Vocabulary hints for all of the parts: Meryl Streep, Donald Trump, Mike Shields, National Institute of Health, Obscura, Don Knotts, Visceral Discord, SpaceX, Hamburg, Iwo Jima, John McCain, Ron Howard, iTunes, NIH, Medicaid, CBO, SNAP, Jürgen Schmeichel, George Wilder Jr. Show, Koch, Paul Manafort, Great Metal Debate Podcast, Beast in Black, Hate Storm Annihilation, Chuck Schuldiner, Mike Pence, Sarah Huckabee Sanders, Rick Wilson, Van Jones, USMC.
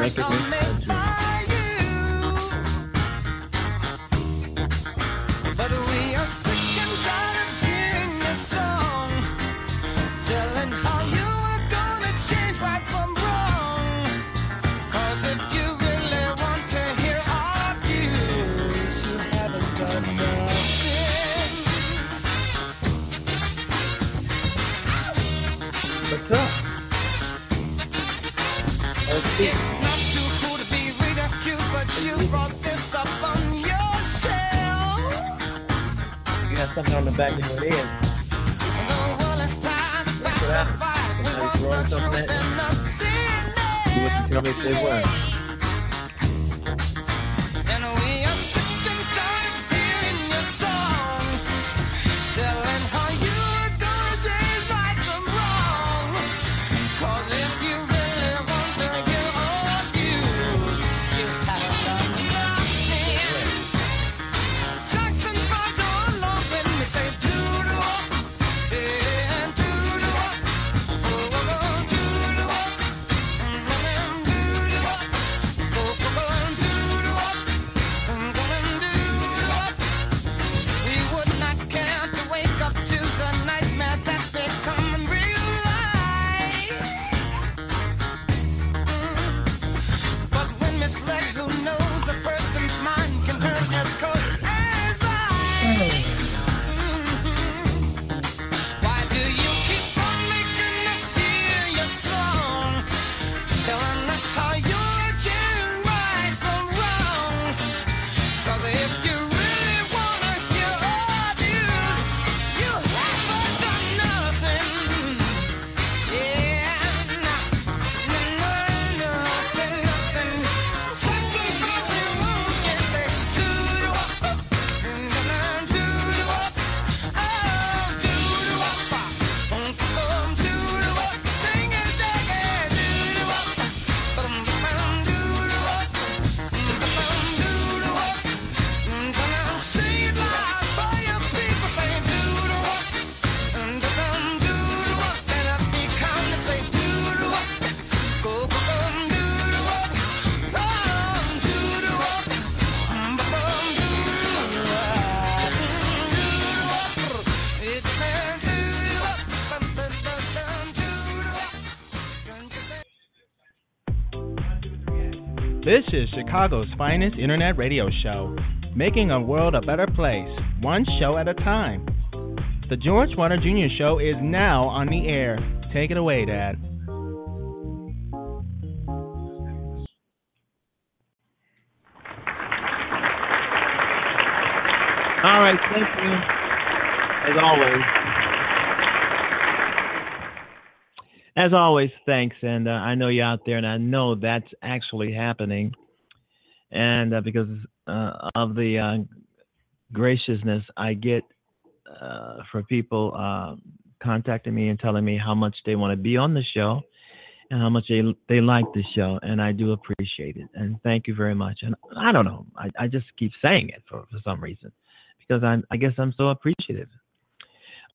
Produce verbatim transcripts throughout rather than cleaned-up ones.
Make it make it. It's not too cool to be ridiculed, but you brought this up on yourself. You got something on the back of your head. The world is tired to pacify. We want the truth and nothing. You wouldn't tell me if they were. And we are sick and tired of hearing your song, telling how you are going to change right from wrong. Cause if you This is Chicago's finest internet radio show, making a world a better place, one show at a time. The George Wilder Junior Show is now on the air. Take it away, Dad. All right, thank you, as always. As always, thanks, and uh, I know you're out there, and I know that's actually happening, and uh, because uh, of the uh, graciousness I get uh, for people uh, contacting me and telling me how much they want to be on the show and how much they they like the show, and I do appreciate it, and thank you very much. And I don't know, I, I just keep saying it for, for some reason, because I'm, I guess I'm so appreciative.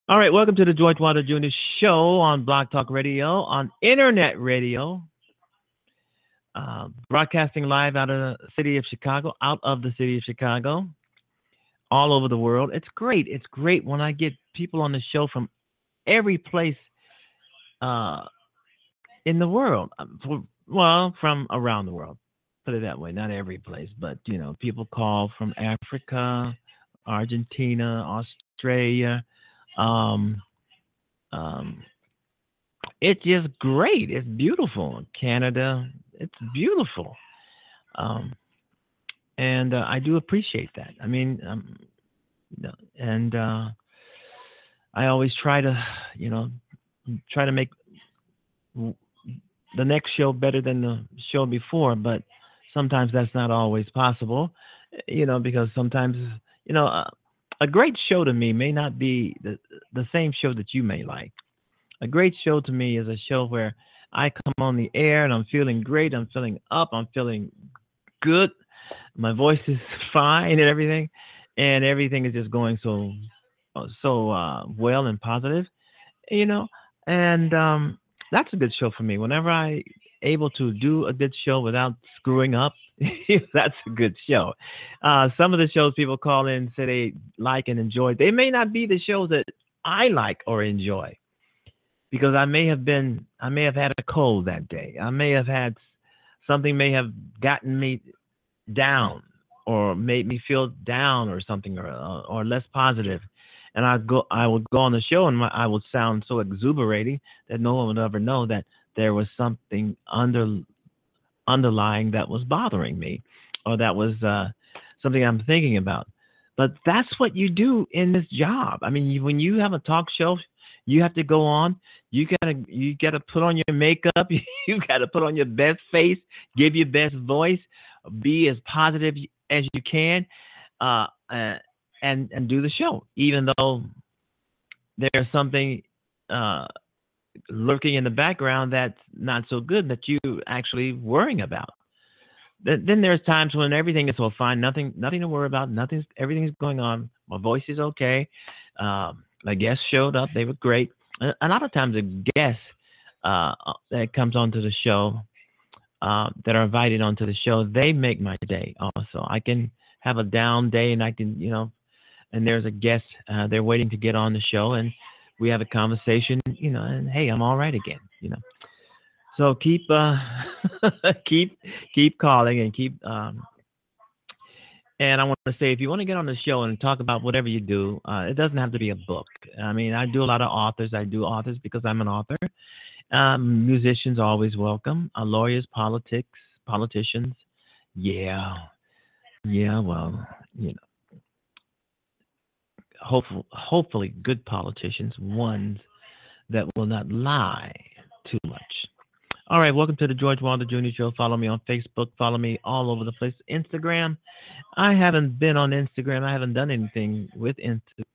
All right, welcome to the George Wilder Junior Show on Block Talk Radio, on Internet Radio, uh, broadcasting live out of the city of Chicago, out of the city of Chicago, all over the world. It's great. It's great when I get people on the show from every place uh, in the world. Well, from around the world, put it that way. Not every place, but, you know, people call from Africa, Argentina, Australia. Um, um, it's just great. It's beautiful. Canada, it's beautiful. Um, and uh, I do appreciate that. I mean, um, and uh, I always try to, you know, try to make the next show better than the show before, but sometimes that's not always possible, you know, because sometimes, you know, uh, a great show to me may not be the, the same show that you may like. A great show to me is a show where I come on the air and I'm feeling great. I'm feeling up. I'm feeling good. My voice is fine and everything. And everything is just going so, so uh, well and positive, you know. And um, that's a good show for me. Whenever I able to do a good show without screwing up, that's a good show. Uh, some of the shows people call in, say they like and enjoy, they may not be the shows that I like or enjoy, because I may have been, I may have had a cold that day. I may have had, something may have gotten me down or made me feel down or something, or, or less positive. And I go, I would go on the show and my, I would sound so exuberating that no one would ever know that there was something under underlying that was bothering me, or that was uh, something I'm thinking about. But that's what you do in this job. I mean, you, when you have a talk show, you have to go on. You gotta, you gotta put on your makeup. You gotta put on your best face, give your best voice, be as positive as you can, uh, uh, and and do the show, even though there's something uh, lurking in the background that's not so good that you actually worrying about. Then there's times when everything is so fine, nothing, nothing to worry about, nothing's, everything's going on. My voice is okay. Um, my guests showed up; they were great. A lot of times, the guests uh, that comes onto the show, uh, that are invited onto the show, they make my day. Also, I can have a down day, and I can, you know, and there's a guest, uh, they're waiting to get on the show, and we have a conversation, you know, and hey, I'm all right again, you know. So keep, uh, keep, keep calling and keep. Um, and I want to say, if you want to get on the show and talk about whatever you do, uh, it doesn't have to be a book. I mean, I do a lot of authors. I do authors because I'm an author. Um, musicians are always welcome. Uh, lawyers, politics, politicians. Yeah, yeah. Well, you know, hopefully, hopefully, good politicians, ones that will not lie too much. All right, welcome to the George Wilder Junior Show. Follow me on Facebook. Follow me all over the place. Instagram. I haven't been on Instagram. I haven't done anything with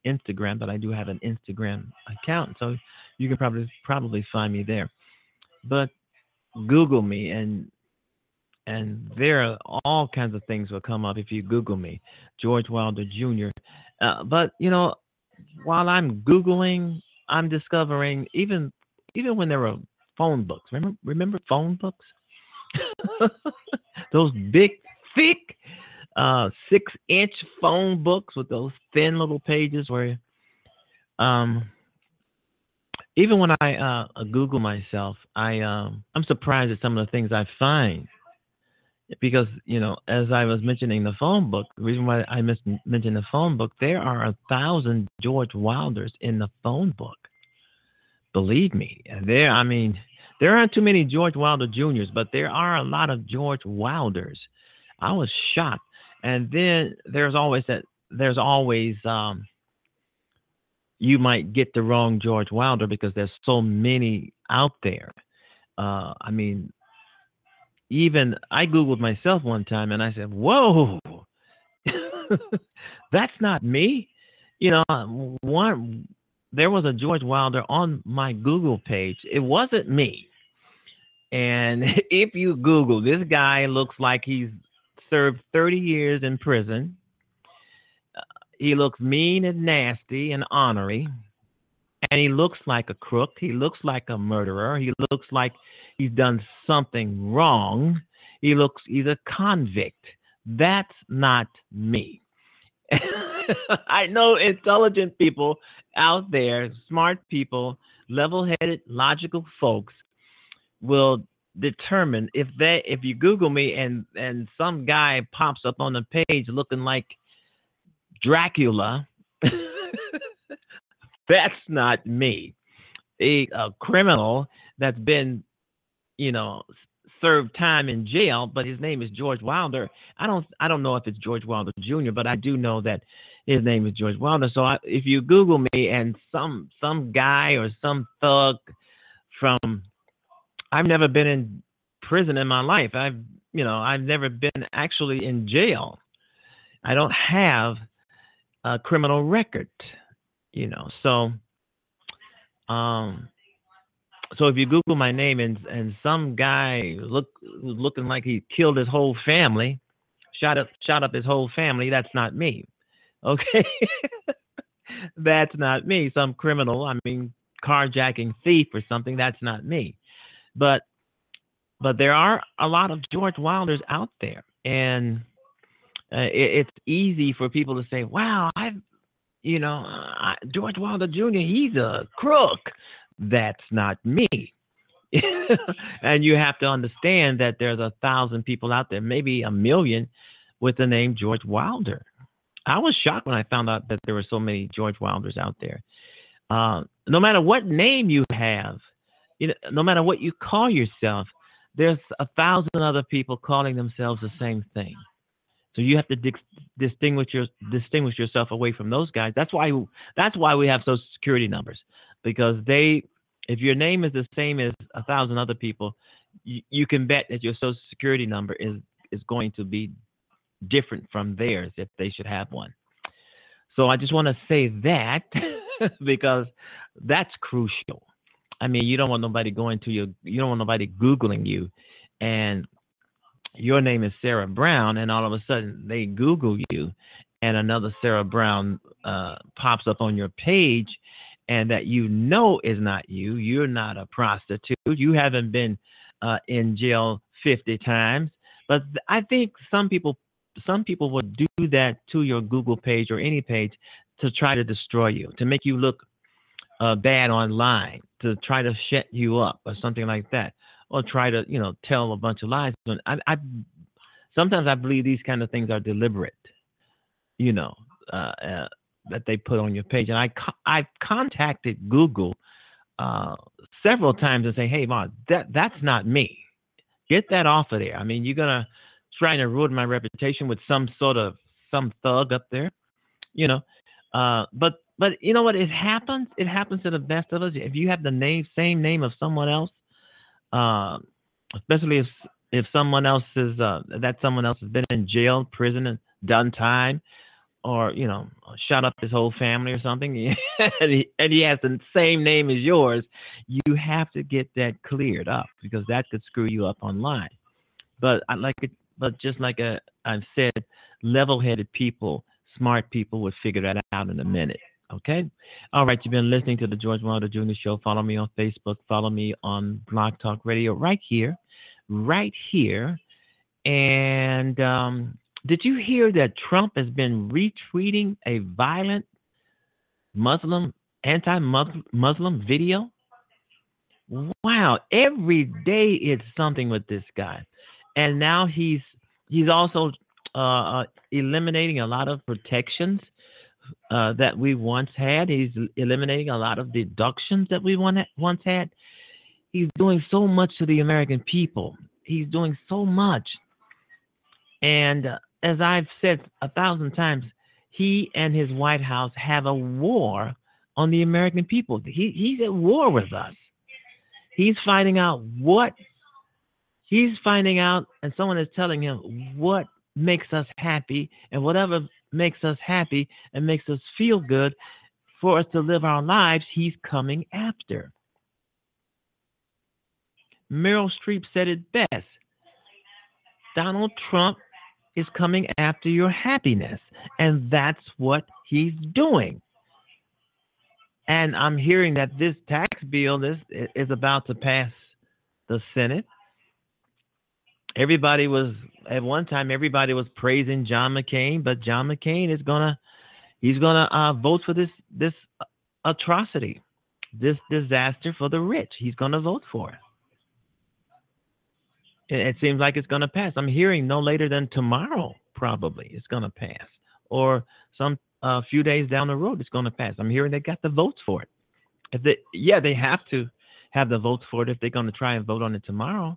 Instagram, but I do have an Instagram account, so you can probably probably find me there. But Google me, and and there are all kinds of things will come up if you Google me, George Wilder Junior Uh, but you know, while I'm Googling, I'm discovering even even when there are phone books. Remember, remember phone books? Those big, thick, uh, six-inch phone books with those thin little pages where, um, even when I uh, Google myself, I um, I'm surprised at some of the things I find, because you know, as I was mentioning the phone book, the reason why I mis- mentioned the phone book, there are a thousand George Wilders in the phone book. Believe me, there. I mean. There aren't too many George Wilder Juniors, but there are a lot of George Wilders. I was shocked. And then there's always that. There's always um, you might get the wrong George Wilder because there's so many out there. Uh, I mean, even I Googled myself one time and I said, "Whoa, that's not me." You know, one there was a George Wilder on my Google page. It wasn't me. And if you Google, this guy looks like he's served thirty years in prison. Uh, he looks mean and nasty and ornery. And he looks like a crook. He looks like a murderer. He looks like he's done something wrong. He looks, he's a convict. That's not me. I know intelligent people out there, smart people, level-headed, logical folks will determine if they, if you Google me and, and some guy pops up on the page looking like Dracula, that's not me. A, a criminal that's been, you know, served time in jail, but his name is George Wilder. I don't, I don't know if it's George Wilder Junior, but I do know that his name is George Wilder. So I, if you Google me and some some guy or some thug from, I've never been in prison in my life. I've, you know, I've never been actually in jail. I don't have a criminal record, you know. So, um, so if you Google my name and and some guy look who's looking like he killed his whole family, shot up shot up his whole family, that's not me. Okay, that's not me. Some criminal, I mean, carjacking thief or something, that's not me. But But there are a lot of George Wilders out there, and uh, it, it's easy for people to say, wow, I've, you know, I, George Wilder Junior, he's a crook. That's not me. And you have to understand that there's a thousand people out there, maybe a million, with the name George Wilder. I was shocked when I found out that there were so many George Wilders out there. Uh, no matter what name you have, you know, no matter what you call yourself, there's a thousand other people calling themselves the same thing. So you have to di distinguish, your, distinguish yourself away from those guys. That's why, that's why we have Social Security numbers, because they, if your name is the same as a thousand other people, you, you can bet that your Social Security number is, is going to be different from theirs if they should have one. So I just want to say that because that's crucial. I mean, you don't want nobody going to your, you don't want nobody Googling you and your name is Sarah Brown, and all of a sudden they Google you and another Sarah Brown uh, pops up on your page, and that you know is not you. You're not a prostitute. You haven't been uh, in jail fifty times. But I think some people, some people will do that to your Google page or any page to try to destroy you, to make you look Uh, bad online, to try to shut you up or something like that, or try to, you know, tell a bunch of lies. I, I sometimes I believe these kind of things are deliberate, you know, uh, uh, that they put on your page. And I I contacted Google uh, several times and say, hey, Ma, that that's not me. Get that off of there. I mean, you're gonna try to ruin my reputation with some sort of some thug up there, you know. Uh, but But you know what? It happens. It happens to the best of us. If you have the name, same name of someone else, uh, especially if if someone else is uh, that someone else has been in jail, prison, and done time, or you know, shot up his whole family or something, and, he, and he has the same name as yours, you have to get that cleared up because that could screw you up online. But I like it. But just like a, I've said, level-headed people, smart people would figure that out in a minute. Okay. All right. You've been listening to the George Wilder Junior Show. Follow me on Facebook. Follow me on Blog Talk Radio right here, right here. And um, did you hear that Trump has been retweeting a violent Muslim, anti-Muslim video? Wow. Every day it's something with this guy. And now he's, he's also uh, eliminating a lot of protections Uh, that we once had. He's eliminating a lot of deductions that we once had. He's doing so much to the American people. He's doing so much. And uh, as I've said a thousand times, he and his White House have a war on the American people. He, he's at war with us. He's finding out what, he's finding out, and someone is telling him what makes us happy, and whatever makes us happy and makes us feel good for us to live our lives, he's coming after. Meryl Streep said it best. Donald Trump is coming after your happiness, and that's what he's doing. And I'm hearing that this tax bill this is about to pass the Senate. Everybody was, at one time, everybody was praising John McCain, but John McCain is going to, he's going to uh, vote for this, this atrocity, this disaster for the rich. He's going to vote for it. It, it seems like it's going to pass. I'm hearing no later than tomorrow, probably, it's going to pass. Or some uh, few days down the road, it's going to pass. I'm hearing they got the votes for it. If they, yeah, they have to have the votes for it if they're going to try and vote on it tomorrow.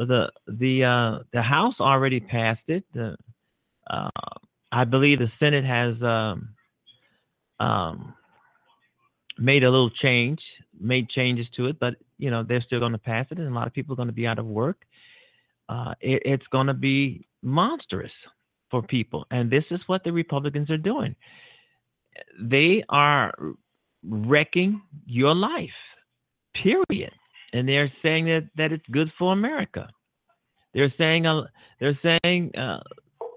The the uh, the House already passed it. The, uh, I believe the Senate has um, um, made a little change, made changes to it, but you know they're still going to pass it, and a lot of people are going to be out of work. Uh, it, it's going to be monstrous for people, and this is what the Republicans are doing. They are wrecking your life, period. And they're saying that, that it's good for America. They're saying uh, they're saying uh,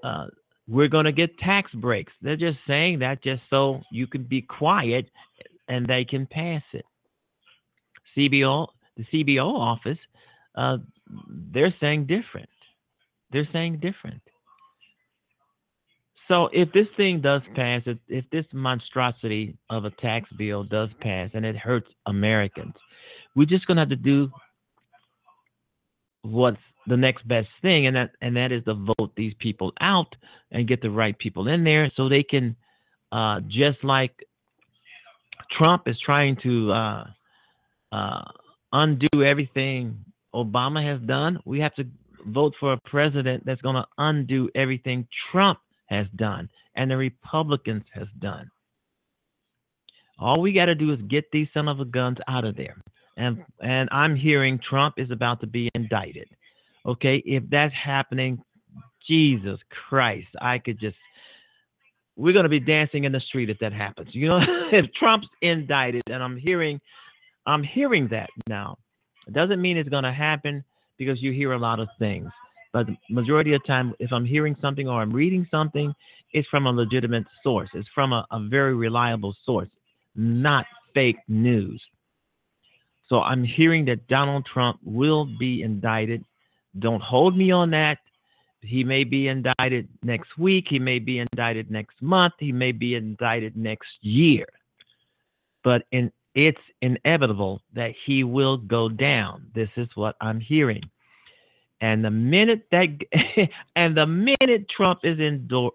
uh, we're going to get tax breaks. They're just saying that just so you can be quiet and they can pass it. C B O, the C B O office uh, they're saying different. They're saying different. So if this thing does pass, if, if this monstrosity of a tax bill does pass and it hurts Americans, we're just going to have to do what's the next best thing, and that and that is to vote these people out and get the right people in there so they can, uh, just like Trump is trying to uh, uh, undo everything Obama has done, we have to vote for a president that's going to undo everything Trump has done and the Republicans has done. All we got to do is get these son of a guns out of there. And and I'm hearing Trump is about to be indicted. Okay, if that's happening, Jesus Christ, I could just, we're going to be dancing in the street if that happens. You know, if Trump's indicted, and I'm hearing, I'm hearing that now. It doesn't mean it's going to happen because you hear a lot of things. But the majority of the time, if I'm hearing something or I'm reading something, it's from a legitimate source. It's from a, a very reliable source, not fake news. So I'm hearing that Donald Trump will be indicted. Don't hold me on that. He may be indicted next week. He may be indicted next month. He may be indicted next year. But in, it's inevitable that he will go down. This is what I'm hearing. And the minute that and the minute Trump is indoor,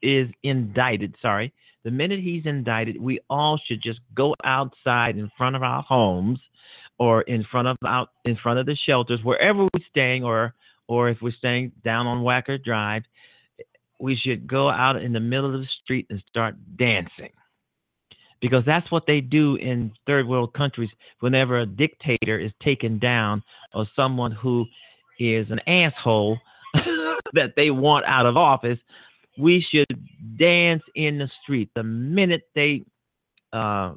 is indicted, sorry, the minute he's indicted, we all should just go outside in front of our homes or in front of out in front of the shelters, wherever we're staying, or or if we're staying down on Wacker Drive, we should go out in the middle of the street and start dancing. Because that's what they do in third world countries whenever a dictator is taken down or someone who is an asshole that they want out of office. We should dance in the street the minute they, uh,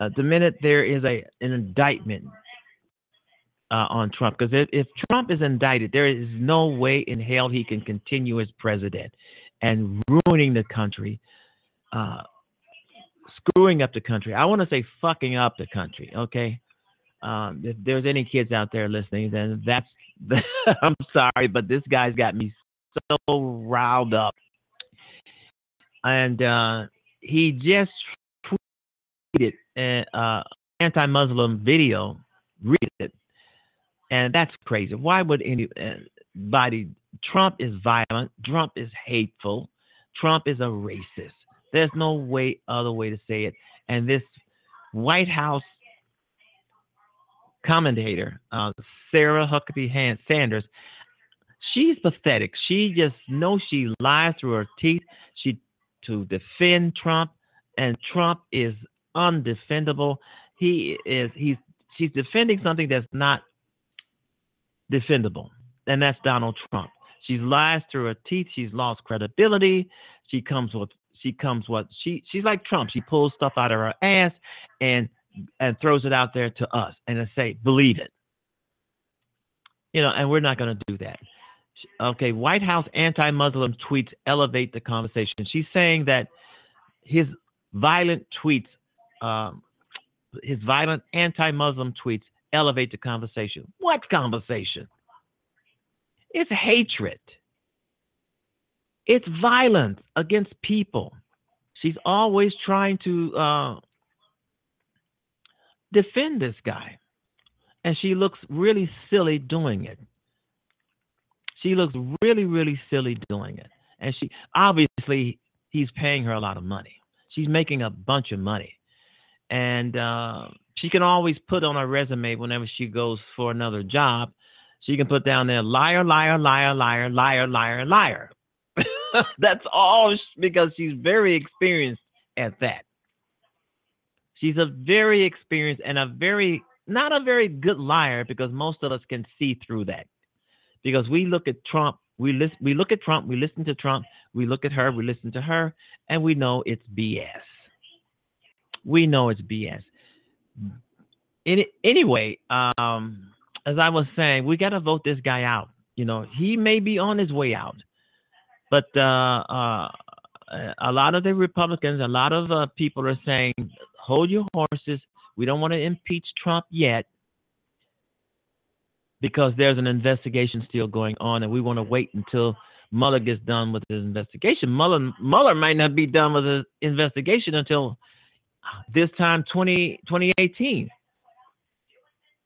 uh, the minute there is a an indictment uh, on Trump. Because if, if Trump is indicted, there is no way in hell he can continue as president and ruining the country, uh, screwing up the country. I want to say fucking up the country. Okay, um, if there's any kids out there listening, then that's. I'm sorry, but this guy's got me so riled up. And uh, he just tweeted an uh, anti-Muslim video, read it, and that's crazy. Why would anybody? Trump is violent. Trump is hateful. Trump is a racist. There's no way, other way to say it. And this White House commentator, uh, Sarah Huckabee Sanders, she's pathetic. She just knows she lies through her teeth. She to defend Trump, and Trump is undefendable. He is he's she's defending something that's not defendable, and that's Donald Trump. She lies through her teeth. She's lost credibility. She comes with she comes with she she's like Trump. She pulls stuff out of her ass and. and throws it out there to us and to say, believe it. You know, and we're not going to do that. Okay, White House anti-Muslim tweets elevate the conversation. She's saying that his violent tweets, um, his violent anti-Muslim tweets elevate the conversation. What conversation? It's hatred. It's violence against people. She's always trying to... Uh, defend this guy, and she looks really silly doing it. She looks really, really silly doing it, and she obviously he's paying her a lot of money. She's making a bunch of money, and uh, she can always put on her resume whenever she goes for another job. She can put down there liar, liar, liar, liar, liar, liar, liar. That's all because she's very experienced at that. She's a very experienced and a very, not a very good liar, because most of us can see through that. Because we look at Trump, we listen, we look at Trump, we listen to Trump, we look at her, we listen to her, and we know it's B S. We know it's B S. In, anyway, um, as I was saying, we got to vote this guy out. You know, he may be on his way out, but uh, uh, a lot of the Republicans, a lot of uh, people are saying, hold your horses. We don't want to impeach Trump yet. because there's an investigation still going on, and we want to wait until Mueller gets done with his investigation. Mueller, Mueller might not be done with his investigation until this time, twenty eighteen.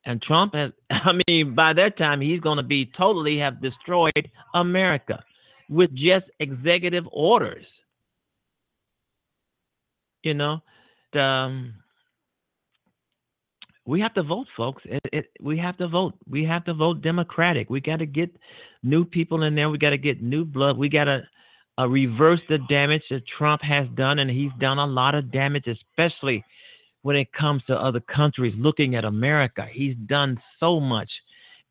And Trump has, I mean, by that time, he's going to be totally have destroyed America with just executive orders. You know, the, um, we have to vote, folks. It, it, we have to vote. We have to vote Democratic. We got to get new people in there. We got to get new blood. We got to uh, reverse the damage that Trump has done, and he's done a lot of damage, especially when it comes to other countries looking at America. He's done so much,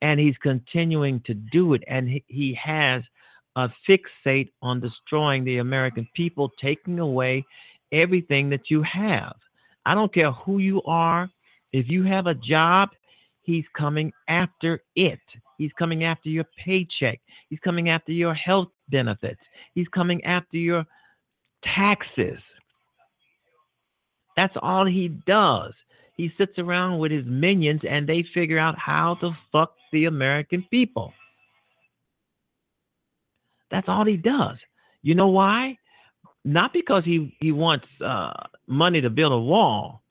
and he's continuing to do it, and he, he has a fixate on destroying the American people, taking away everything that you have. I don't care who you are. If you have a job, he's coming after it. He's coming after your paycheck. He's coming after your health benefits. He's coming after your taxes. That's all he does. He sits around with his minions, and they figure out how to fuck the American people. That's all he does. You know why? Not because he, he wants uh, money to build a wall.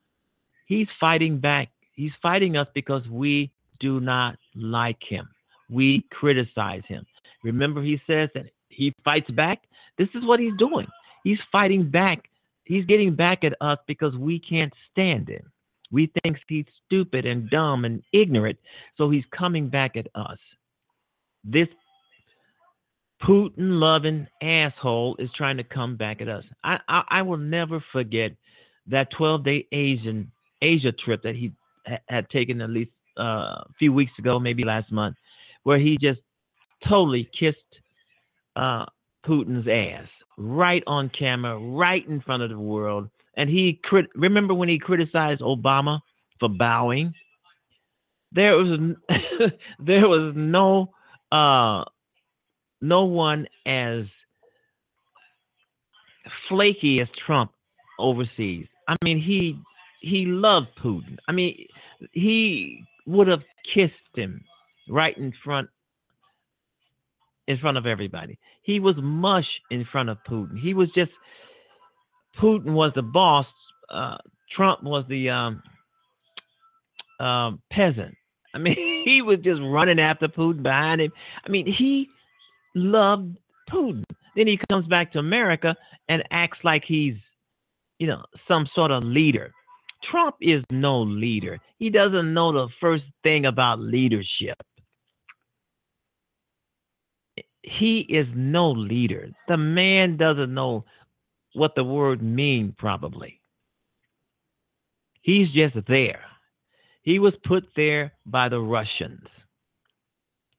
He's fighting back. He's fighting us because we do not like him. We criticize him. Remember, he says that he fights back. This is what he's doing. He's fighting back. He's getting back at us because we can't stand him. We think he's stupid and dumb and ignorant, so he's coming back at us. This Putin-loving asshole is trying to come back at us. I, I, I will never forget that twelve-day Asian Asia trip that he ha had taken at least uh, a few weeks ago, maybe last month, where he just totally kissed uh, Putin's ass right on camera, right in front of the world. And he crit remember when he criticized Obama for bowing? There was there was no uh, no one as flaky as Trump overseas. I mean, he. He loved Putin. I mean, he would have kissed him right in front, in front of everybody. He was mush in front of Putin. He was just, Putin was the boss. Uh, Trump was the um, uh, peasant. I mean, he was just running after Putin, behind him. I mean, he loved Putin. Then he comes back to America and acts like he's, you know, some sort of leader. Trump is no leader. He doesn't know the first thing about leadership. He is no leader. The man doesn't know what the word means, probably. He's just there. He was put there by the Russians.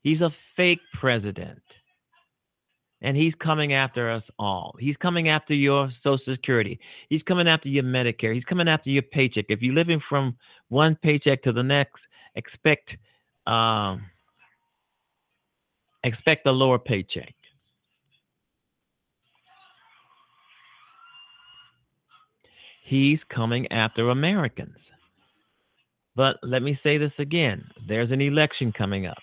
He's a fake president. And he's coming after us all. He's coming after your Social Security. He's coming after your Medicare. He's coming after your paycheck. If you're living from one paycheck to the next, expect um, expect a lower paycheck. He's coming after Americans. But let me say this again. There's an election coming up.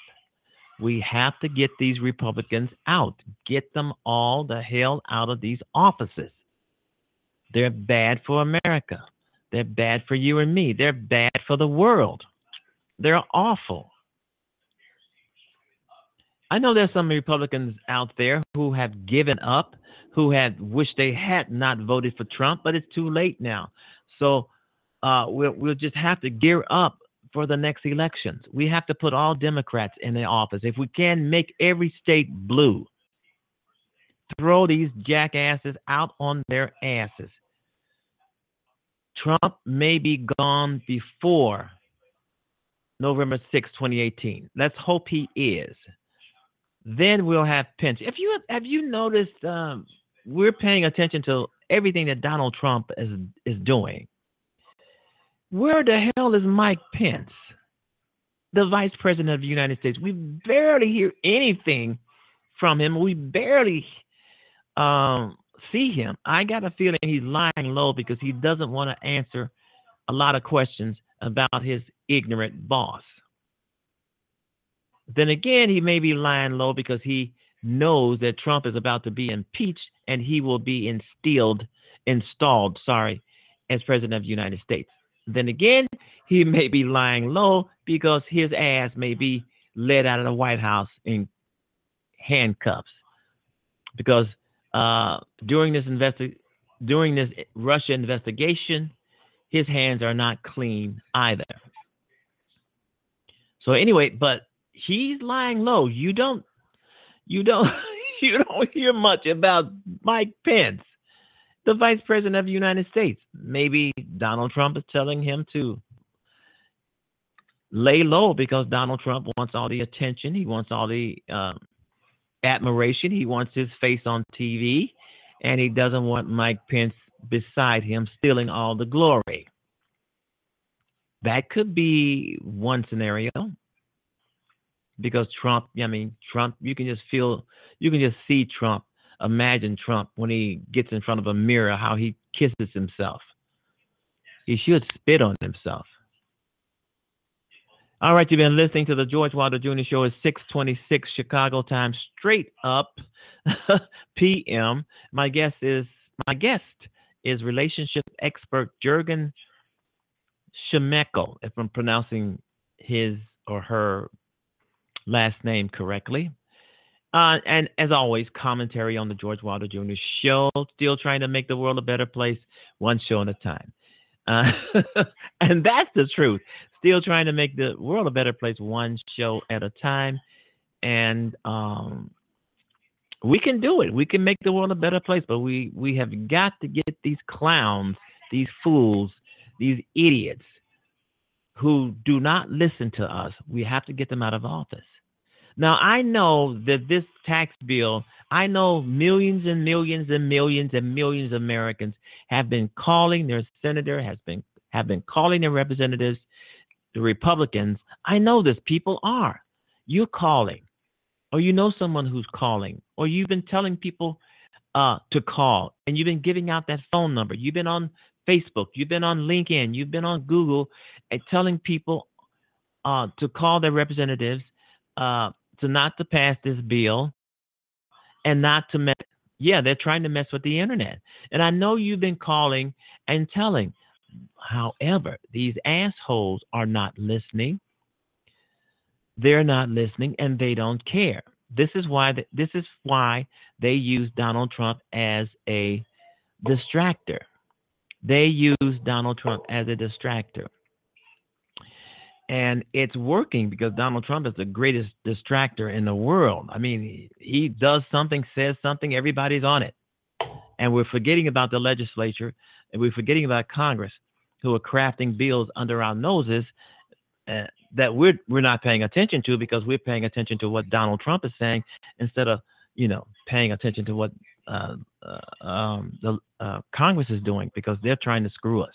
We have to get these Republicans out. Get them all the hell out of these offices. They're bad for America. They're bad for you and me. They're bad for the world. They're awful. I know there's some Republicans out there who have given up, who had wished they had not voted for Trump, but it's too late now. So uh, we'll, we'll just have to gear up for the next elections. We have to put all Democrats in the office. If we can, make every state blue. Throw these jackasses out on their asses. Trump may be gone before November sixth, twenty eighteen. Let's hope he is. Then we'll have Pence. If you have, have you noticed, um, we're paying attention to everything that Donald Trump is is doing. Where the hell is Mike Pence, the vice president of the United States? We barely hear anything from him. We barely um, see him. I got a feeling he's lying low because he doesn't want to answer a lot of questions about his ignorant boss. then again, he may be lying low because he knows that Trump is about to be impeached and he will be instilled, installed, sorry, as president of the United States. Then again, he may be lying low because his ass may be led out of the White House in handcuffs. Because uh, during this investi- during this Russia investigation, his hands are not clean either. So anyway, but he's lying low. You don't, you don't, you don't hear much about Mike Pence, the vice president of the United States. Maybe Donald Trump is telling him to lay low because Donald Trump wants all the attention. He wants all the um, admiration. He wants his face on T V, and he doesn't want Mike Pence beside him stealing all the glory. That could be one scenario, because Trump, I mean, Trump, you can just feel, you can just see Trump, imagine Trump when he gets in front of a mirror, how he kisses himself. He should spit on himself. All right, you've been listening to the George Wilder Junior Show. It's six twenty-six Chicago time, straight up P M. My guest is, my guest is relationship expert Jürgen Schmeichel, if I'm pronouncing his or her last name correctly. Uh, and as always, commentary on the George Wilder Junior Show, still trying to make the world a better place, one show at a time. Uh, and that's the truth. Still trying to make the world a better place, one show at a time. And um, we can do it. We can make the world a better place, but we, we have got to get these clowns, these fools, these idiots who do not listen to us. We have to get them out of office. Now, I know that this tax bill, I know millions and millions and millions and millions of Americans have been calling their senator, has been have been calling their representatives, the Republicans. I know this. People are. You're calling, or you know someone who's calling, or you've been telling people uh, to call, and you've been giving out that phone number. You've been on Facebook, you've been on LinkedIn, you've been on Google, and telling people uh, to call their representatives uh, to not to pass this bill and not to mess. Yeah, they're trying to mess with the internet. And I know you've been calling and telling. However, these assholes are not listening. They're not listening, and they don't care. This is why. The, this is why they use Donald Trump as a distractor. They use Donald Trump as a distractor. And it's working because Donald Trump is the greatest distractor in the world. I mean, he does something, says something, everybody's on it. And we're forgetting about the legislature, and we're forgetting about Congress, who are crafting bills under our noses uh, that we're we're not paying attention to because we're paying attention to what Donald Trump is saying instead of, you know, paying attention to what Uh, uh, um, the uh, Congress is doing, because they're trying to screw us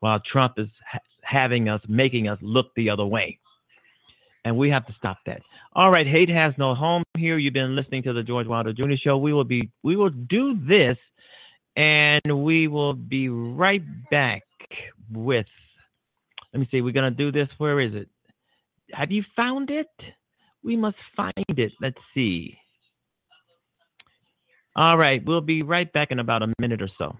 while Trump is ha- having us, making us look the other way. And we have to stop that. All right. Hate has no home here. You've been listening to the George Wilder Junior Show. We will be, we will do this, and we will be right back with, let me see. We're going to do this. Where is it? Have you found it? We must find it. Let's see. All right, we'll be right back in about a minute or so.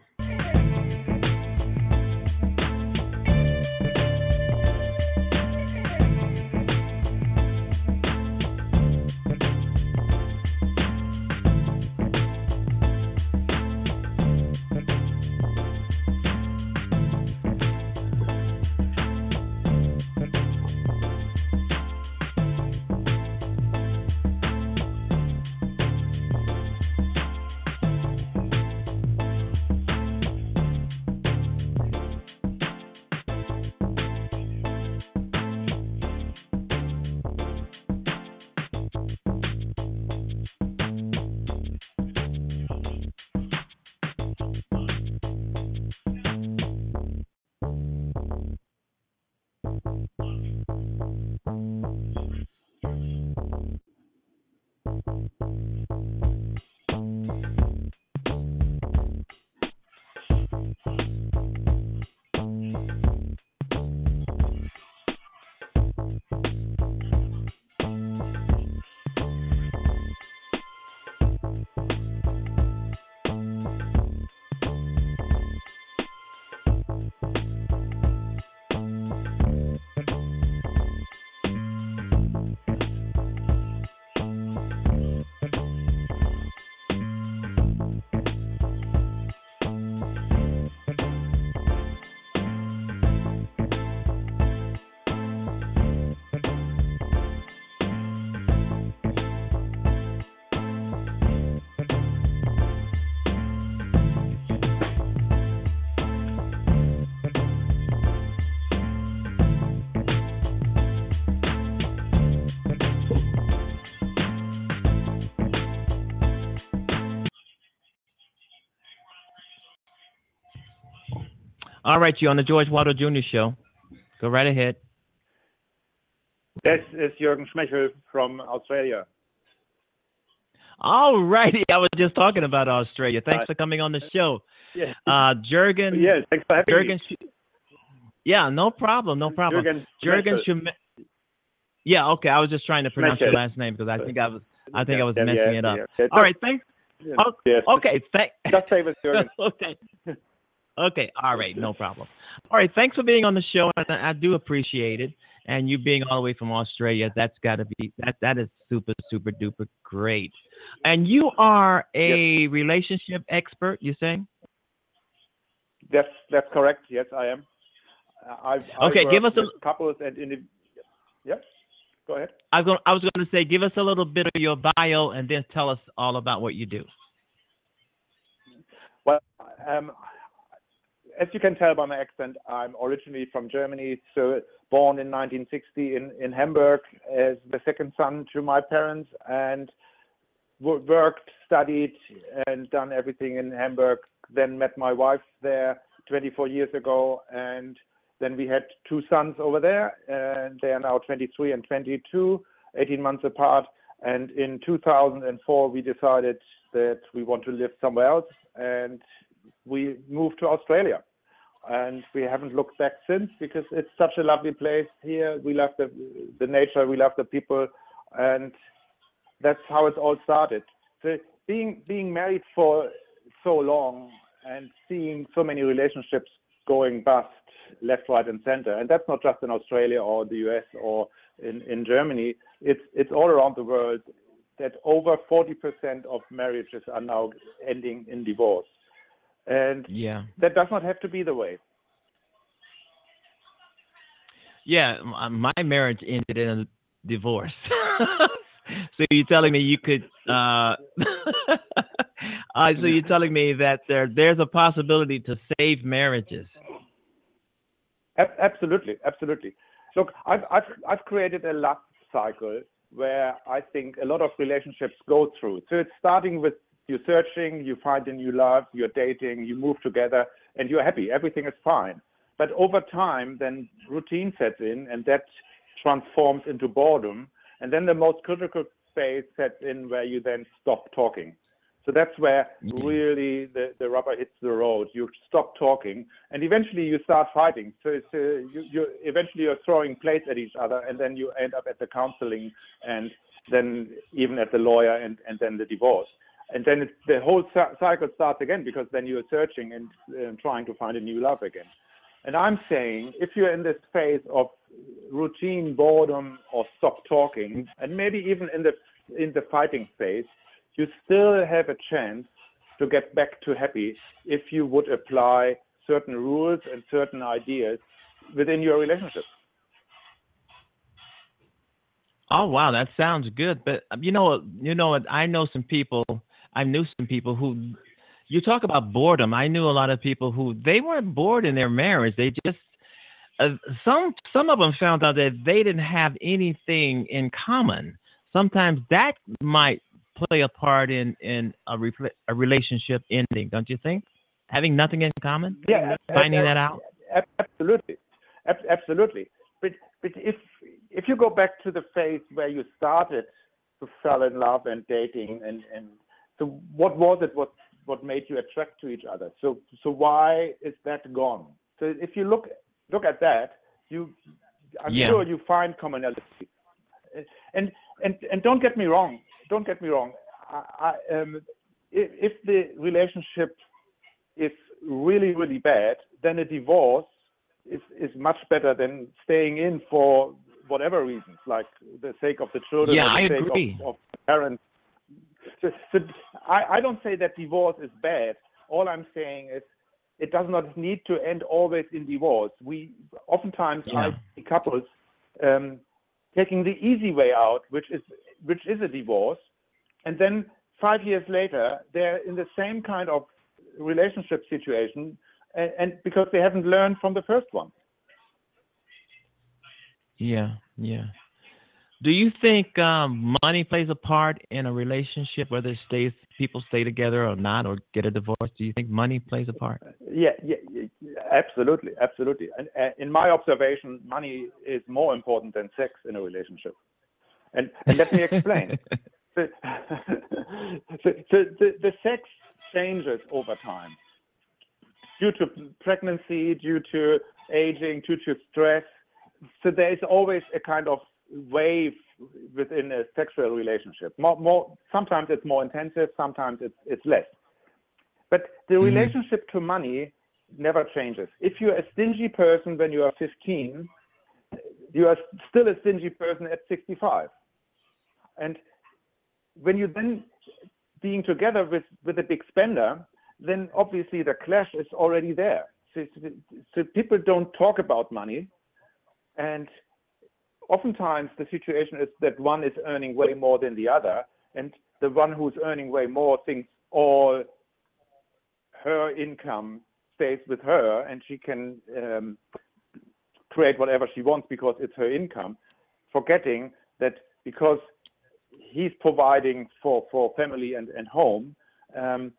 All right, you're on the George Wilder Junior Show. Go right ahead. This is Jürgen Schmeichel from Australia. All righty. I was just talking about Australia. Thanks uh, for coming on the show. Yeah. Uh, Jürgen. Yes, thanks for having Jürgen, me. Yeah, no problem, no problem. Jürgen Jürgen Schme Yeah, okay. I was just trying to pronounce Schmeichel. your last name because I think I was I think yeah, I was yeah, messing yeah, it up. Yeah, yeah. All right, thanks. Yeah. Oh, yes. Okay, thanks. Just save us, Jürgen. Okay. Okay, all right, no problem. All right, thanks for being on the show. I, I do appreciate it. And you being all the way from Australia, that's got to be, that that is super, super duper great. And you are a yes. relationship expert, you're saying? That's, that's correct. Yes, I am. I've, okay, I've give us a couples and indiv yeah, go ahead. I was going, I was going to say, give us a little bit of your bio and then tell us all about what you do. Well, um, as you can tell by my accent, I'm originally from Germany. So born in nineteen sixty in, in Hamburg as the second son to my parents, and worked, studied, and done everything in Hamburg. Then met my wife there twenty-four years ago, and then we had two sons over there, and they are now twenty-three and twenty-two, eighteen months apart. And in two thousand four, we decided that we want to live somewhere else, and we moved to Australia. And we haven't looked back since, because it's such a lovely place here. We love the, the nature, we love the people, and that's how it all started. So being being married for so long and seeing so many relationships going bust left, right, and center, and that's not just in Australia or the U S or in, in Germany, it's, it's all around the world that over forty percent of marriages are now ending in divorce. And yeah, that does not have to be the way. Yeah, my marriage ended in a divorce. So you're telling me you could uh, uh so you're telling me that there there's a possibility to save marriages. Absolutely, absolutely. Look, I've I've I've created a love cycle where I think a lot of relationships go through. So it's starting with you're searching, you find a new love, you're dating, you move together, and you're happy. Everything is fine. But over time, then routine sets in, and that transforms into boredom. And then the most critical phase sets in where you then stop talking. So that's where really the, the rubber hits the road. You stop talking, and eventually you start fighting. So it's, uh, you, you, eventually you're throwing plates at each other, and then you end up at the counseling, and then even at the lawyer, and, and then the divorce. And then it's, the whole cycle starts again, because then you're searching and uh, trying to find a new love again. And I'm saying, if you're in this phase of routine boredom or stop talking, and maybe even in the in the fighting phase, you still have a chance to get back to happy if you would apply certain rules and certain ideas within your relationship. Oh wow, that sounds good. But you know, you know, I know some people. I knew some people who, you talk about boredom. I knew a lot of people who, they weren't bored in their marriage. They just, uh, some some of them found out that they didn't have anything in common. Sometimes that might play a part in, in a, re a relationship ending, don't you think? Having nothing in common? Yeah. Finding uh, that out? Absolutely. Absolutely. But, but if, if you go back to the phase where you started to fall in love and dating and, and so what was it what, what made you attract to each other? So so why is that gone? So if you look look at that, you I'm yeah. sure you find commonality. And and and don't get me wrong, don't get me wrong. I, I, um, if, if the relationship is really really bad, then a divorce is is much better than staying in for whatever reasons, like the sake of the children yeah, or the I sake agree. Of, of parents. So, so I, I don't say that divorce is bad. All I'm saying is it does not need to end always in divorce. We oftentimes yeah. I see couples um, taking the easy way out, which is which is a divorce, and then five years later they're in the same kind of relationship situation, and, and because they haven't learned from the first one. Yeah, yeah. Do you think um, money plays a part in a relationship, whether it stays, people stay together or not, or get a divorce? Do you think money plays a part? Yeah, yeah, yeah absolutely, absolutely. And, uh, in my observation, money is more important than sex in a relationship. And, and let me explain. the, the, the, the sex changes over time due to pregnancy, due to aging, due to stress. So there is always a kind of wave within a sexual relationship. More, more, sometimes it's more intensive, sometimes it's, it's less. But the mm-hmm. relationship to money never changes. If you're a stingy person when you are fifteen, you are still a stingy person at sixty-five. And when you're then being together with, with a big spender, then obviously the clash is already there. So, so people don't talk about money. And oftentimes the situation is that one is earning way more than the other, and the one who's earning way more thinks all her income stays with her and she can um, create whatever she wants because it's her income, forgetting that because he's providing for, for family and, and home, um,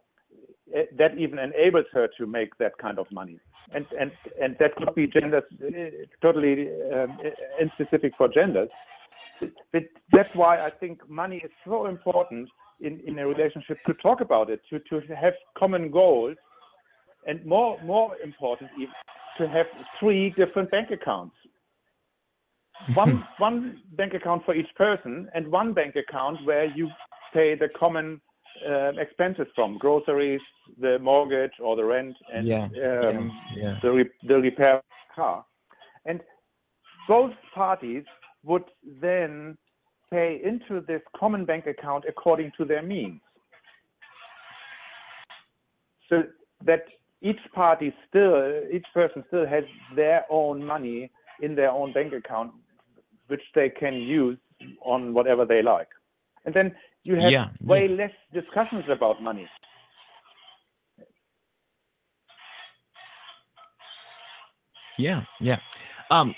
it, that even enables her to make that kind of money. And, and and that could be gender totally um, specific for genders. But that's why I think money is so important in, in a relationship to talk about it, to, to have common goals, and more more important even, to have three different bank accounts. One one bank account for each person, and one bank account where you pay the common Uh, expenses from groceries, the mortgage or the rent, and yeah, um, yeah, yeah. the re- the repair car, and both parties would then pay into this common bank account according to their means, so that each party still, each person still has their own money in their own bank account, which they can use on whatever they like, and then. You have yeah, way yeah. less discussions about money. Yeah, yeah. Um,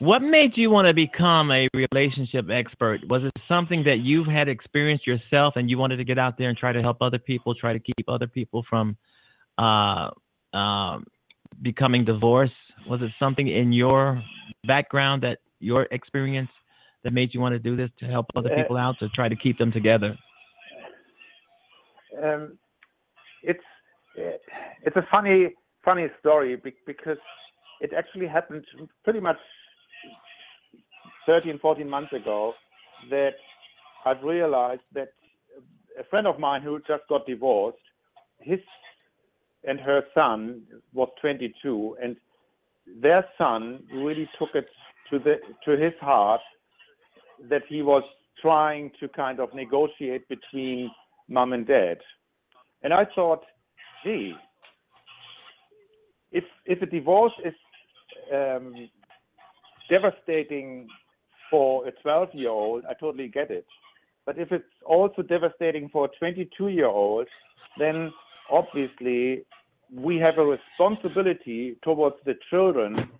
what made you want to become a relationship expert? Was it something that you've had experienced yourself and you wanted to get out there and try to help other people, try to keep other people from uh, um, becoming divorced? Was it something in your background, that your experience, that made you want to do this, to help other people out, to try to keep them together? Um, it's it's a funny funny story because it actually happened pretty much thirteen, fourteen months ago that I've realized that a friend of mine who just got divorced, his and her son was twenty-two, and their son really took it to the to his heart that he was trying to kind of negotiate between mom and dad. And I thought, gee, if if a divorce is um, devastating for a twelve-year-old, I totally get it. But if it's also devastating for a twenty-two-year-old, then obviously we have a responsibility towards the children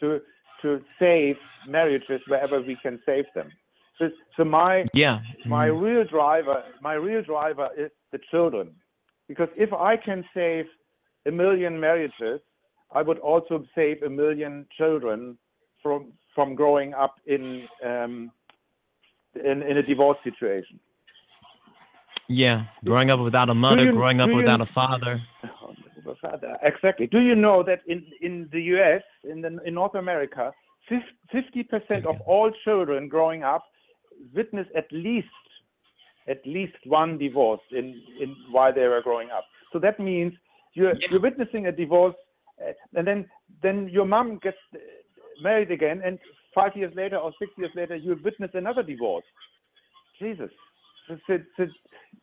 to to save marriages wherever we can save them. So, so my yeah. my real driver, my real driver is the children, because if I can save a million marriages, I would also save a million children from from growing up in um, in, in a divorce situation. Yeah, growing up without a mother, you, growing up without you, a father. Exactly. Do you know that in, in the U S, in, the, in North America, fifty percent of all children growing up witness at least at least one divorce in, in while they were growing up. So that means you're, yeah. you're witnessing a divorce, and then then your mom gets married again, and five years later or six years later, you witness another divorce. Jesus.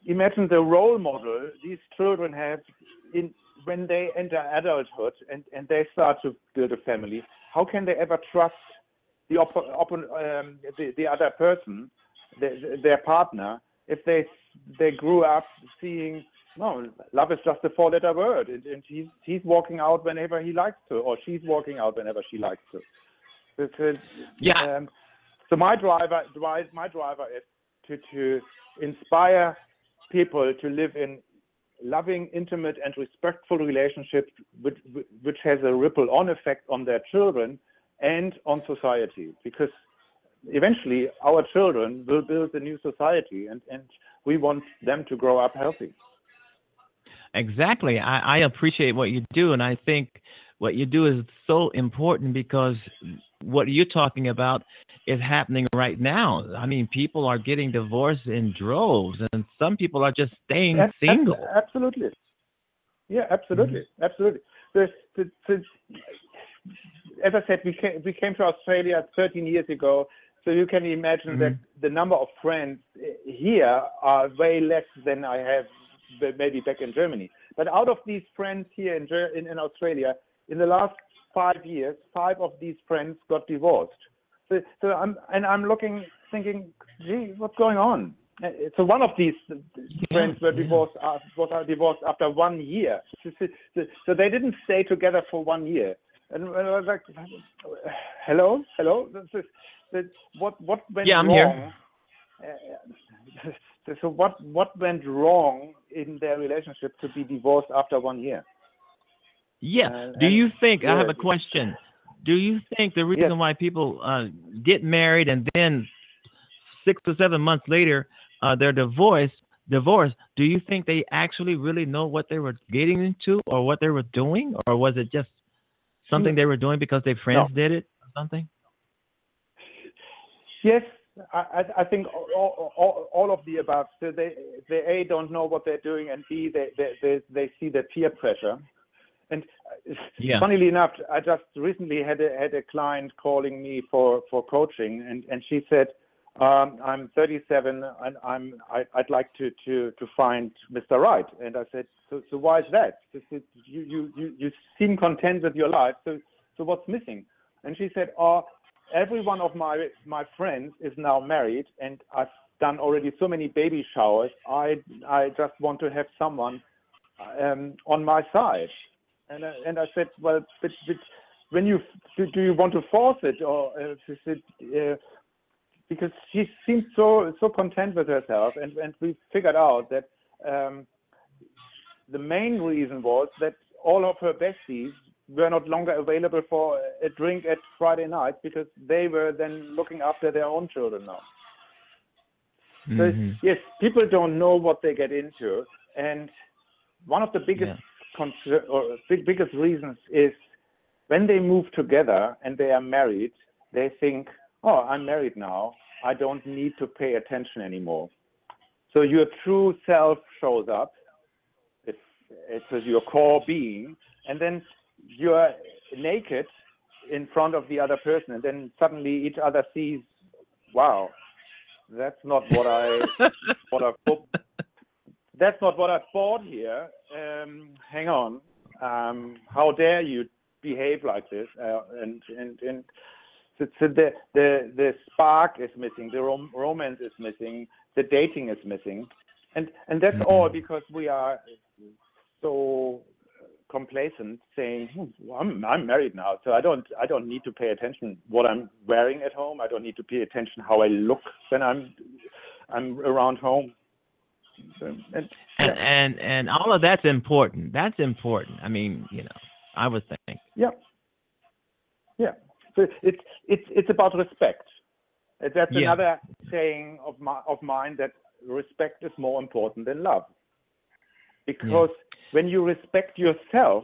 Imagine the role model these children have in when they enter adulthood and, and they start to build a family. How can they ever trust the op- op- um, the, the other person, the, their partner, if they they grew up seeing, no, love is just a four-letter word, and, and he's, he's walking out whenever he likes to, or she's walking out whenever she likes to. Because, yeah. Um, So my driver, my driver is to, to inspire people to live in loving, intimate, and respectful relationships, which, which has a ripple-on effect on their children and on society. Because eventually, our children will build a new society, and, and we want them to grow up healthy. Exactly. I, I appreciate what you do, and I think what you do is so important because what you're talking about is happening right now. I mean, people are getting divorced in droves, and some people are just staying ab- single. Ab- absolutely. Yeah, absolutely. Mm-hmm. Absolutely. There's, there's, there's, as I said, we came, we came to Australia thirteen years ago, so you can imagine mm-hmm. that the number of friends here are way less than I have maybe back in Germany. But out of these friends here in, in, in Australia, in the last five years, five of these friends got divorced. So, so I'm and I'm looking, thinking, gee, what's going on? So one of these friends were divorced, uh, was divorced after one year. So, so, so they didn't stay together for one year. And I was like, hello, hello. What what went yeah, I'm wrong? Here. Uh, so what what went wrong in their relationship to be divorced after one year? Yeah. Uh, Do you think I have a question? Do you think the reason yes. why people uh, get married and then six or seven months later uh, they're divorced, divorced, do you think they actually really know what they were getting into or what they were doing? Or was it just something they were doing because their friends no. did it or something? Yes, I, I think all, all, all of the above. So they, they A, don't know what they're doing, and B, they, they, they, they see the peer pressure. And yeah. funnily enough, I just recently had a, had a client calling me for, for coaching, and, and she said, um, "I'm thirty-seven, and I'm I, I'd like to, to, to find Mister Right." And I said, "So, so why is that? You, you you you seem content with your life. So so what's missing?" And she said, "Oh, every one of my my friends is now married, and I've done already so many baby showers. I I just want to have someone um, on my side." And I, and I said, well, but, but when you do, do you want to force it, or uh, she said, uh, because she seemed so so content with herself, and, and we figured out that um, the main reason was that all of her besties were not longer available for a drink at Friday night because they were then looking after their own children now. Mm-hmm. So yes, people don't know what they get into, and one of the biggest. Yeah. Or the biggest reasons is when they move together and they are married, they think, oh, I'm married now. I don't need to pay attention anymore. So your true self shows up. It's, it's your core being. And then you're naked in front of the other person. And then suddenly each other sees, wow, that's not what I, what I hope. That's not what I bought here. Um, hang on. Um, how dare you behave like this? Uh, and and, and so, so the, the the spark is missing. The rom- romance is missing. The dating is missing. And and that's mm-hmm. all because we are so complacent, saying, hmm, I'm I'm married now, so I don't I don't need to pay attention what I'm wearing at home. I don't need to pay attention how I look when I'm I'm around home. So, and, yeah. and and and all of that's important. That's important. I mean, you know, I would think. Yeah. Yeah. So it's it's it's about respect. That's yeah. another saying of my of mine that respect is more important than love. Because yeah. when you respect yourself,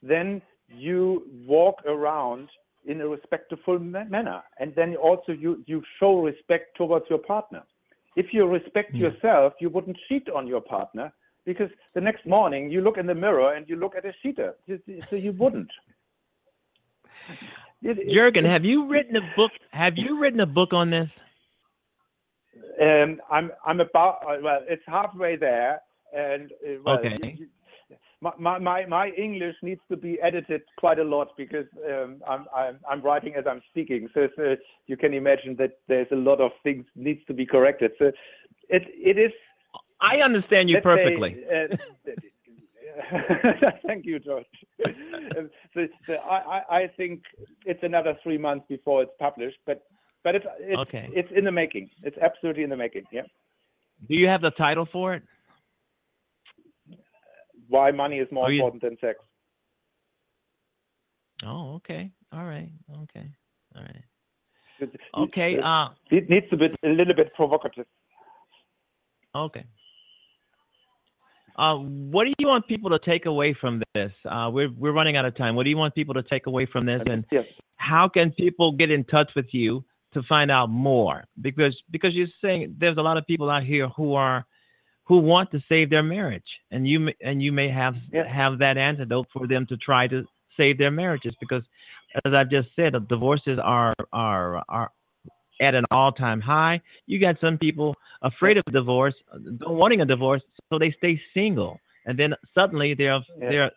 then you walk around in a respectful ma- manner, and then also you you show respect towards your partner. If you respect yeah. yourself, you wouldn't cheat on your partner, because the next morning you look in the mirror and you look at a cheater. So you wouldn't. It, it, Jürgen, have you written a book? Have you written a book on this? Um, I'm I'm about well, it's halfway there, and uh, well, okay. You, you, my my my English needs to be edited quite a lot because um, I'm I'm I'm writing as I'm speaking, so, so you can imagine that there's a lot of things needs to be corrected. So it it is. I understand you perfectly. Say, Thank you, George. so, so I, I think it's another three months before it's published, but but it's it's, okay. it's in the making. It's absolutely in the making. Yeah. Do you have the title for it? Why money is more you... important than sex. Oh, okay. All right. Okay. All right. It, okay. It, uh, it needs to be a little bit provocative. Okay. Uh, what do you want people to take away from this? Uh, we're we're running out of time. What do you want people to take away from this, and yes. how can people get in touch with you to find out more? Because because you're saying there's a lot of people out here who are who want to save their marriage, and you and you may have yes. have that antidote for them to try to save their marriages. Because as I've just said, divorces are are are at an all-time high. You got some people afraid of divorce, don't wanting a divorce, so they stay single, and then suddenly they're yeah. they're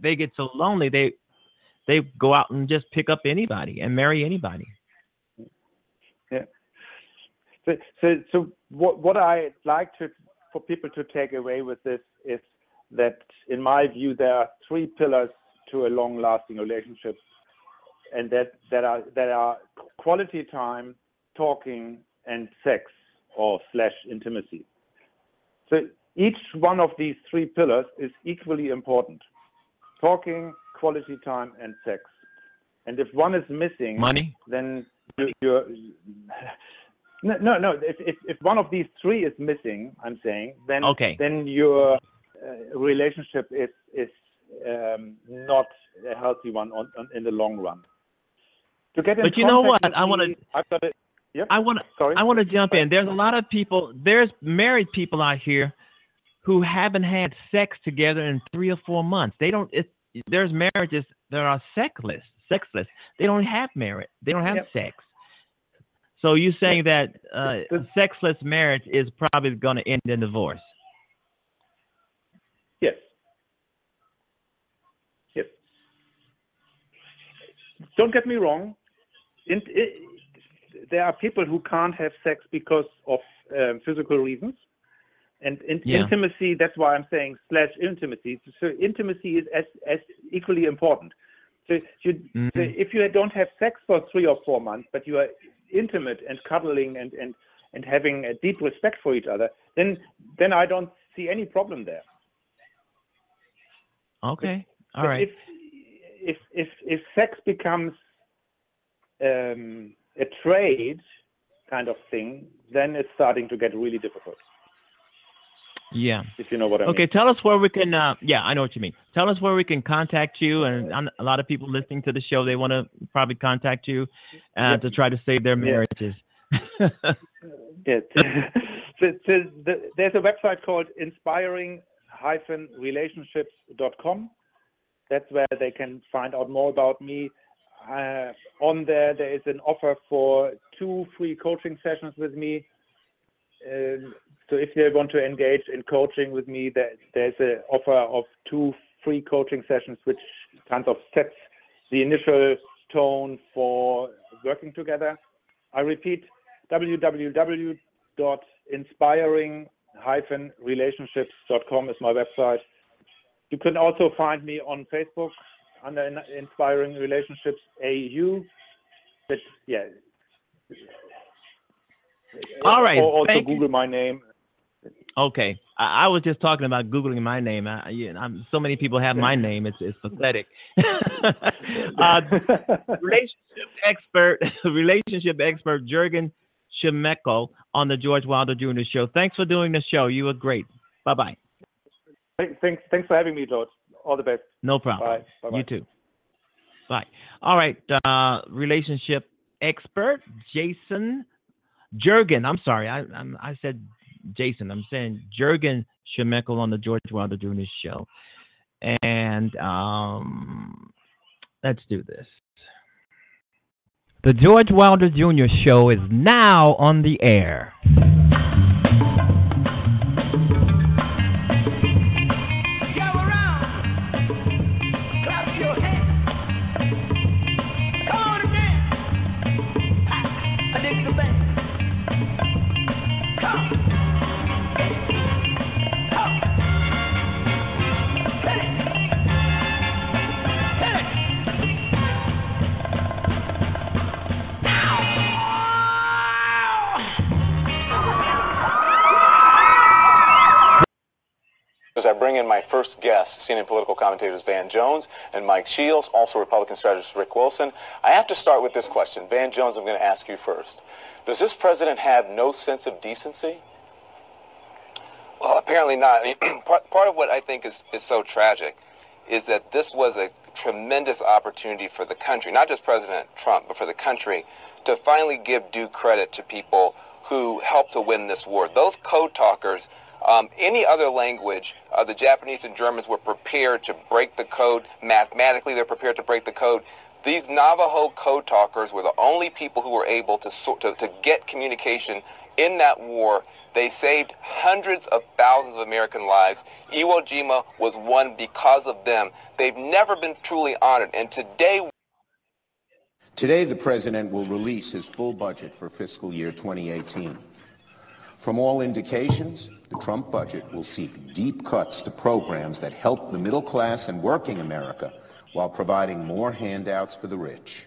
they get so lonely they they go out and just pick up anybody and marry anybody. Yeah. So so, so what what I like to for people to take away with this is that, in my view, there are three pillars to a long-lasting relationship, and that that are that are quality time, talking, and sex or slash intimacy. So each one of these three pillars is equally important: talking, quality time, and sex. And if one is missing, money, then you're no no no if if, if one of these three is missing, I'm saying, then okay. then your uh, relationship is is um not a healthy one on, on in the long run. To get in but you know what I want to I've got it Yep. I want to I want to jump in. There's a lot of people, there's married people out here who haven't had sex together in three or four months. They don't it, there's marriages that are sexless, sexless. They don't have marriage. They don't have yep. sex. So you're saying that uh, this, this, sexless marriage is probably going to end in divorce. Yes. Yes. Don't get me wrong. In, it, There are people who can't have sex because of um, physical reasons, and in yeah. intimacy. That's why I'm saying slash intimacy. So intimacy is as as equally important. So, you, mm-hmm. so if you don't have sex for three or four months, but you are intimate and cuddling and and and having a deep respect for each other, then then I don't see any problem there. Okay, but, all but right. If, if if if sex becomes um, a trade kind of thing, then it's starting to get really difficult. Yeah. If you know what I okay, mean. Okay, tell us where we can, uh, yeah, I know what you mean. Tell us where we can contact you, and I'm, a lot of people listening to the show, they want to probably contact you uh, yeah. to try to save their marriages. Yeah. yeah. so, so the, there's a website called inspiring dash relationships dot com. That's where they can find out more about me. Uh, on there, there is an offer for two free coaching sessions with me. Uh, so if they want to engage in coaching with me, there, there's an offer of two free coaching sessions, which kind of sets the initial tone for working together. I repeat, w w w dot inspiring dash relationships dot com is my website. You can also find me on Facebook under Inspiring Relationships A U, but yeah. All right. Or also Thank Google you. my name. Okay, I, I was just talking about Googling my name. I, I'm, so many people have my name. It's it's pathetic. uh, relationship expert, relationship expert Jürgen Schmeichel on the George Wilder Junior Show. Thanks for doing the show. You were great. Bye bye. Thanks. Thanks for having me, George. All the best. No problem. Bye. Bye-bye. You too. Bye. All right. Uh, relationship expert Jason Jürgen. I'm sorry. I I'm, I said Jason. I'm saying Jürgen Schmeichel on the George Wilder Junior Show. And um, let's do this. The George Wilder Junior Show is now on the air. Hey! bring in my first guests, C N N political commentators Van Jones and Mike Shields, also Republican strategist Rick Wilson. I have to start with this question. Van Jones, I'm going to ask you first. Does this president have no sense of decency? Well, apparently not. I mean, part, part of what I think is, is so tragic is that this was a tremendous opportunity for the country, not just President Trump, but for the country, to finally give due credit to people who helped to win this war. Those code talkers, um, any other language, uh, the Japanese and Germans were prepared to break the code. Mathematically, they're prepared to break the code. These Navajo code talkers were the only people who were able to, to, to get communication in that war. They saved hundreds of thousands of American lives. Iwo Jima was won because of them. They've never been truly honored. And today... Today, the president will release his full budget for fiscal year twenty eighteen. From all indications, the Trump budget will seek deep cuts to programs that help the middle class and working America while providing more handouts for the rich.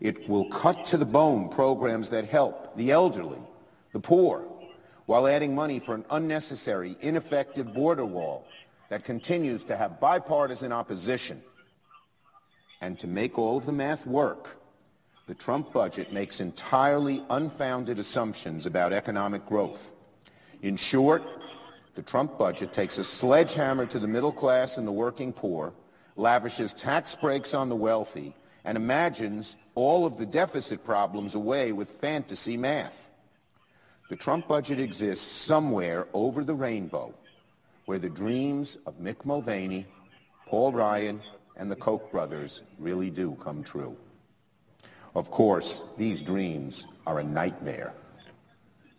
It will cut to the bone programs that help the elderly, the poor, while adding money for an unnecessary, ineffective border wall that continues to have bipartisan opposition. And to make all of the math work, the Trump budget makes entirely unfounded assumptions about economic growth. In short, the Trump budget takes a sledgehammer to the middle class and the working poor, lavishes tax breaks on the wealthy, and imagines all of the deficit problems away with fantasy math. The Trump budget exists somewhere over the rainbow, where the dreams of Mick Mulvaney, Paul Ryan, and the Koch brothers really do come true. Of course, these dreams are a nightmare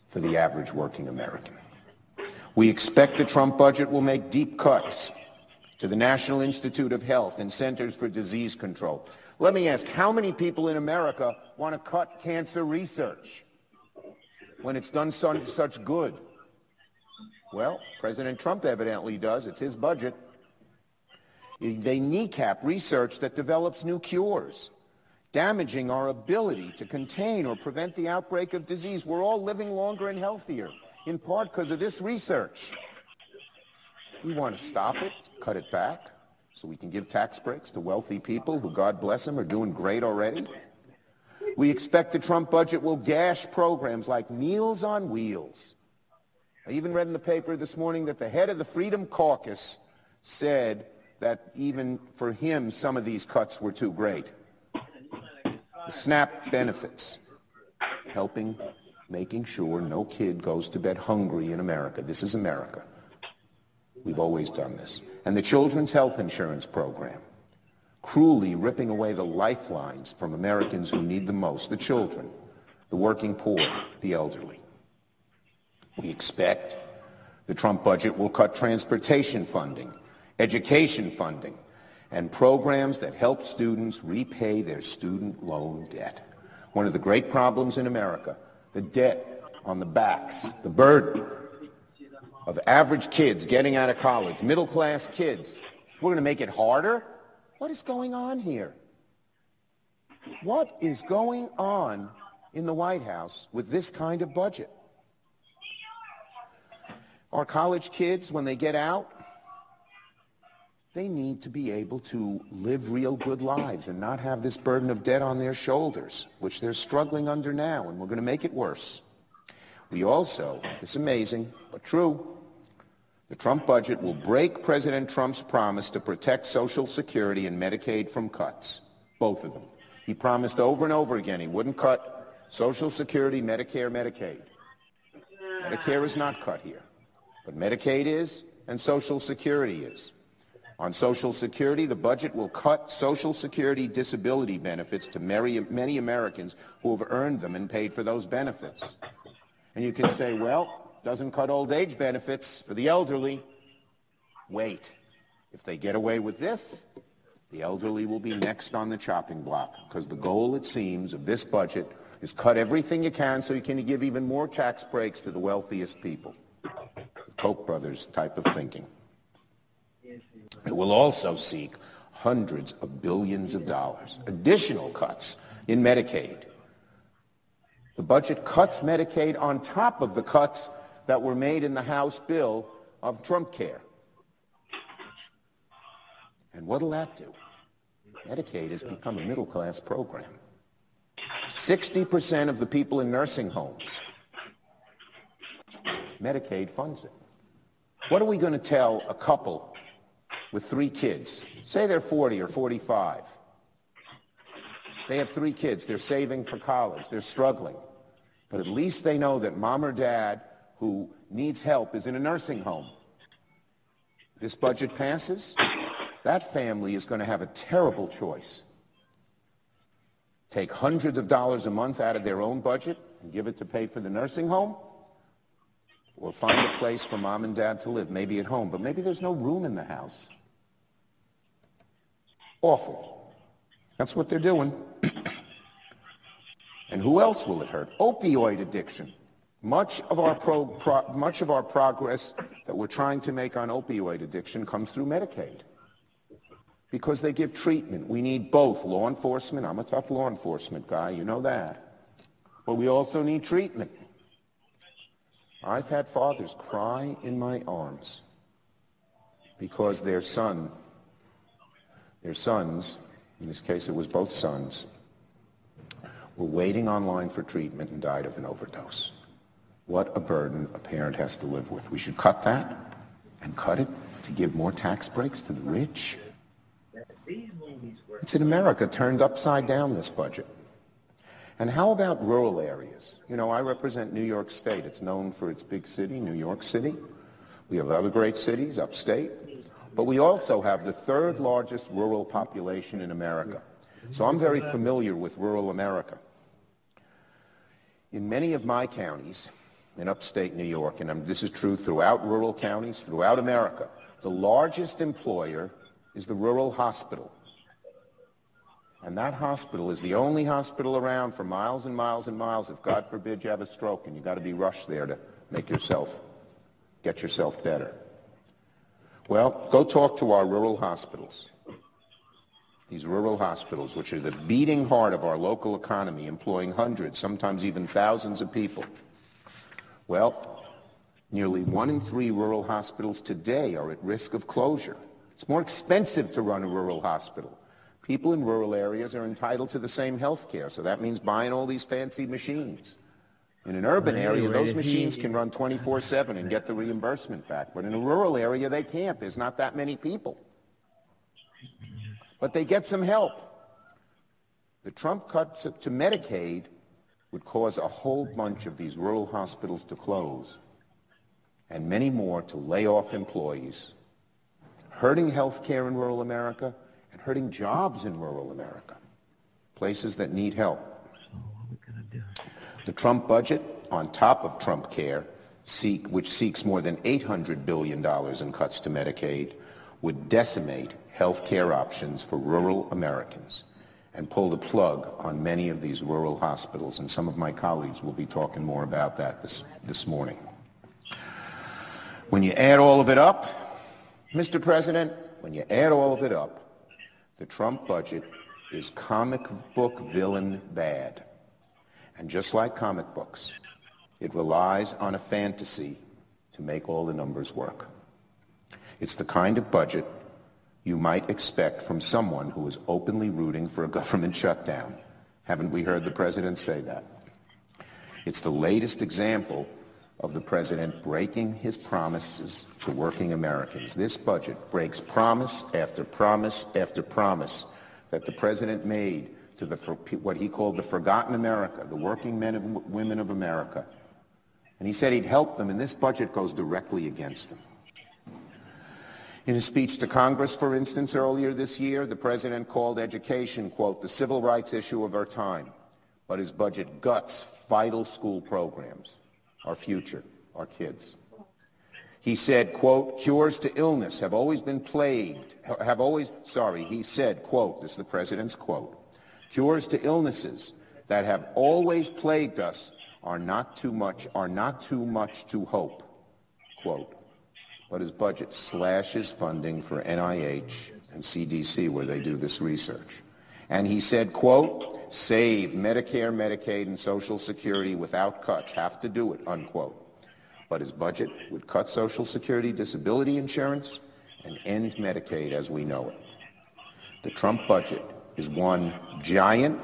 for the average working American. We expect the Trump budget will make deep cuts to the National Institute of Health and Centers for Disease Control. Let me ask, how many people in America want to cut cancer research when it's done such good? Well, President Trump evidently does. It's his budget. They kneecap research that develops new cures, damaging our ability to contain or prevent the outbreak of disease. We're all living longer and healthier, in part because of this research. We want to stop it, cut it back, so we can give tax breaks to wealthy people who, God bless them, are doing great already. We expect the Trump budget will gash programs like Meals on Wheels. I even read in the paper this morning that the head of the Freedom Caucus said that even for him, some of these cuts were too great. The SNAP benefits, helping, making sure no kid goes to bed hungry in America. This is America. We've always done this. And the Children's Health Insurance Program, cruelly ripping away the lifelines from Americans who need the most, the children, the working poor, the elderly. We expect the Trump budget will cut transportation funding, education funding, and programs that help students repay their student loan debt. One of the great problems in America, the debt on the backs, the burden of average kids getting out of college, middle-class kids. We're going to make it harder? What is going on here? What is going on in the White House with this kind of budget? Our college kids, when they get out, they need to be able to live real good lives and not have this burden of debt on their shoulders, which they're struggling under now, and we're going to make it worse. We also, it's amazing, but true, the Trump budget will break President Trump's promise to protect Social Security and Medicaid from cuts, both of them. He promised over and over again he wouldn't cut Social Security, Medicare, Medicaid. Medicare is not cut here, but Medicaid is, and Social Security is. On Social Security, the budget will cut Social Security disability benefits to many Americans who have earned them and paid for those benefits. And you can say, well, doesn't cut old age benefits for the elderly. Wait, if they get away with this, the elderly will be next on the chopping block, because the goal, it seems, of this budget is cut everything you can so you can give even more tax breaks to the wealthiest people. The Koch brothers type of thinking. It will also seek hundreds of billions of dollars, additional cuts in Medicaid. The budget cuts Medicaid on top of the cuts that were made in the House bill of Trump Care. And what'll that do? Medicaid has become a middle-class program. sixty percent of the people in nursing homes, Medicaid funds it. What are we going to tell a couple with three kids? Say they're forty or forty-five. They have three kids. They're saving for college. They're struggling. But at least they know that mom or dad who needs help is in a nursing home. This budget passes, that family is going to have a terrible choice. Take hundreds of dollars a month out of their own budget and give it to pay for the nursing home, or find a place for mom and dad to live, maybe at home, but maybe there's no room in the house. Awful. That's what they're doing. And who else will it hurt? Opioid addiction. Much of our pro, pro, much of our progress that we're trying to make on opioid addiction comes through Medicaid, because they give treatment. We need both law enforcement. I'm a tough law enforcement guy, you know that. But we also need treatment. I've had fathers cry in my arms because their son, their sons, in this case it was both sons, were waiting online for treatment and died of an overdose. What a burden a parent has to live with. We should cut that, and cut it to give more tax breaks to the rich. It's in America turned upside down, this budget. And how about rural areas? You know, I represent New York State. It's known for its big city, New York City. We have other great cities upstate. But we also have the third largest rural population in America. So I'm very familiar with rural America. In many of my counties in upstate New York, and this is true throughout rural counties, throughout America, the largest employer is the rural hospital. And that hospital is the only hospital around for miles and miles and miles if, God forbid, you have a stroke and you've got to be rushed there to make yourself, get yourself better. Well, go talk to our rural hospitals. These rural hospitals, which are the beating heart of our local economy, employing hundreds, sometimes even thousands of people. Well, nearly one in three rural hospitals today are at risk of closure. It's more expensive to run a rural hospital. People in rural areas are entitled to the same health care, so that means buying all these fancy machines. In an urban area, those machines can run twenty-four seven and get the reimbursement back, but in a rural area, they can't. There's not that many people. But they get some help. The Trump cuts to Medicaid would cause a whole bunch of these rural hospitals to close, and many more to lay off employees, hurting health care in rural America, and hurting jobs in rural America, places that need help. The Trump budget, on top of Trump Care, seek, which seeks more than eight hundred billion dollars in cuts to Medicaid, would decimate health care options for rural Americans and pull the plug on many of these rural hospitals. And some of my colleagues will be talking more about that this, this morning. When you add all of it up, Mister President, when you add all of it up, the Trump budget is comic book villain bad. And just like comic books, it relies on a fantasy to make all the numbers work. It's the kind of budget you might expect from someone who is openly rooting for a government shutdown. Haven't we heard the president say that? It's the latest example of the president breaking his promises to working Americans. This budget breaks promise after promise after promise that the president made to the what he called the forgotten America, the working men and women of America. And he said he'd help them, and this budget goes directly against them. In his speech to Congress, for instance, earlier this year, the president called education, quote, the civil rights issue of our time, but his budget guts vital school programs. Our future, our kids. He said, quote, cures to illness have always been plagued, have always, sorry, he said, quote, this is the president's quote, cures to illnesses that have always plagued us are not too much, are not too much to hope, quote. But his budget slashes funding for N I H and C D C where they do this research. And he said, quote, save Medicare, Medicaid, and Social Security without cuts, have to do it, unquote. But his budget would cut Social Security, disability insurance, and end Medicaid as we know it. The Trump budget is one giant,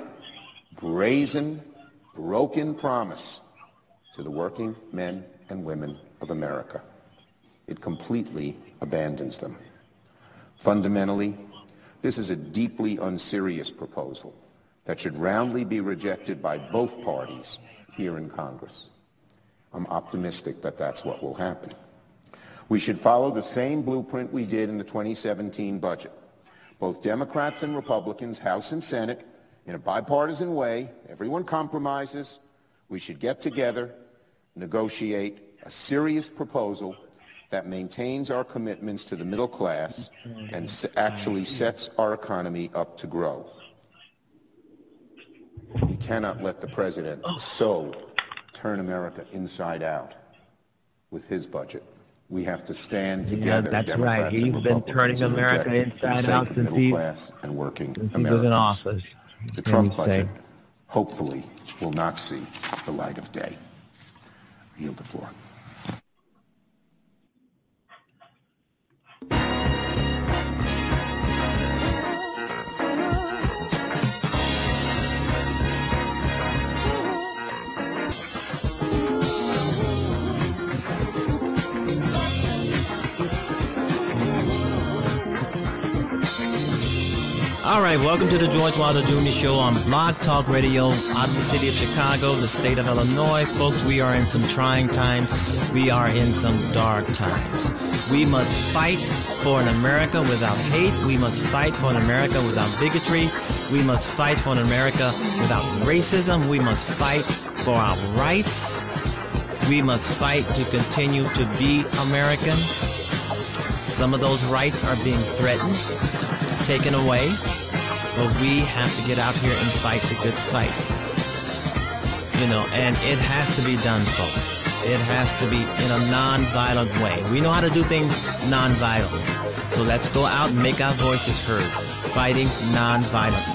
brazen, broken promise to the working men and women of America. It completely abandons them. Fundamentally, this is a deeply unserious proposal that should roundly be rejected by both parties here in Congress. I'm optimistic that that's what will happen. We should follow the same blueprint we did in the twenty seventeen budget. Both Democrats and Republicans, House and Senate, in a bipartisan way, everyone compromises. We should get together, negotiate a serious proposal that maintains our commitments to the middle class and actually sets our economy up to grow. We cannot let the president so turn America inside out with his budget. We have to stand together. Yeah, that's Democrats right. He's been turning America inside out since he was in office. The Trump budget, hopefully, will not see the light of day. I yield the floor. All right, welcome to the George Wilder Junior Show on Blog Talk Radio out of the city of Chicago, the state of Illinois. Folks, we are in some trying times. We are in some dark times. We must fight for an America without hate. We must fight for an America without bigotry. We must fight for an America without racism. We must fight for our rights. We must fight to continue to be Americans. Some of those rights are being threatened, taken away. But we have to get out here and fight the good fight. You know, and it has to be done, folks. It has to be in a non-violent way. We know how to do things non-violently. So let's go out and make our voices heard, fighting non-violently.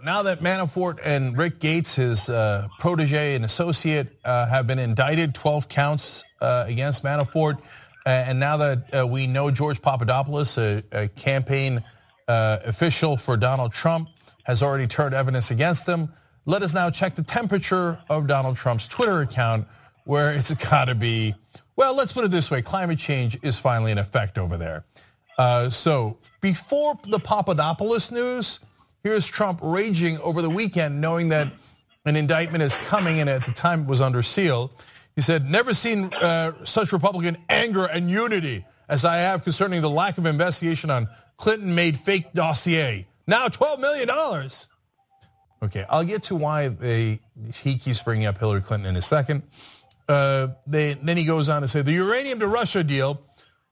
Now that Manafort and Rick Gates, his uh, protege and associate, uh, have been indicted, twelve counts uh, against Manafort. And now that uh, we know George Papadopoulos, a, a campaign uh, official for Donald Trump, has already turned evidence against them. Let us now check the temperature of Donald Trump's Twitter account, where it's gotta be, well, let's put it this way, climate change is finally in effect over there. Uh, so before the Papadopoulos news, here's Trump raging over the weekend, knowing that an indictment is coming, and at the time it was under seal. He said, never seen uh, such Republican anger and unity as I have concerning the lack of investigation on Clinton-made fake dossier. Now twelve million dollars. Okay, I'll get to why they, he keeps bringing up Hillary Clinton in a second. Uh, they, then he goes on to say, the uranium to Russia deal,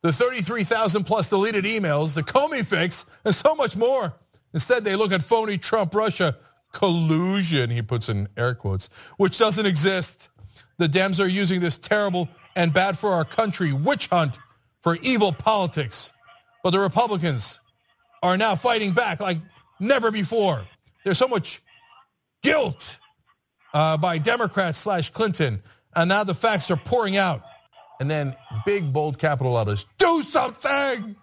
the thirty-three thousand plus deleted emails, the Comey fix, and so much more. Instead, they look at phony Trump-Russia collusion, he puts in air quotes, which doesn't exist. The Dems are using this terrible and bad for our country witch hunt for evil politics. But the Republicans are now fighting back like never before. There's so much guilt by Democrats slash Clinton. And now the facts are pouring out. And then big, bold capital letters, do something.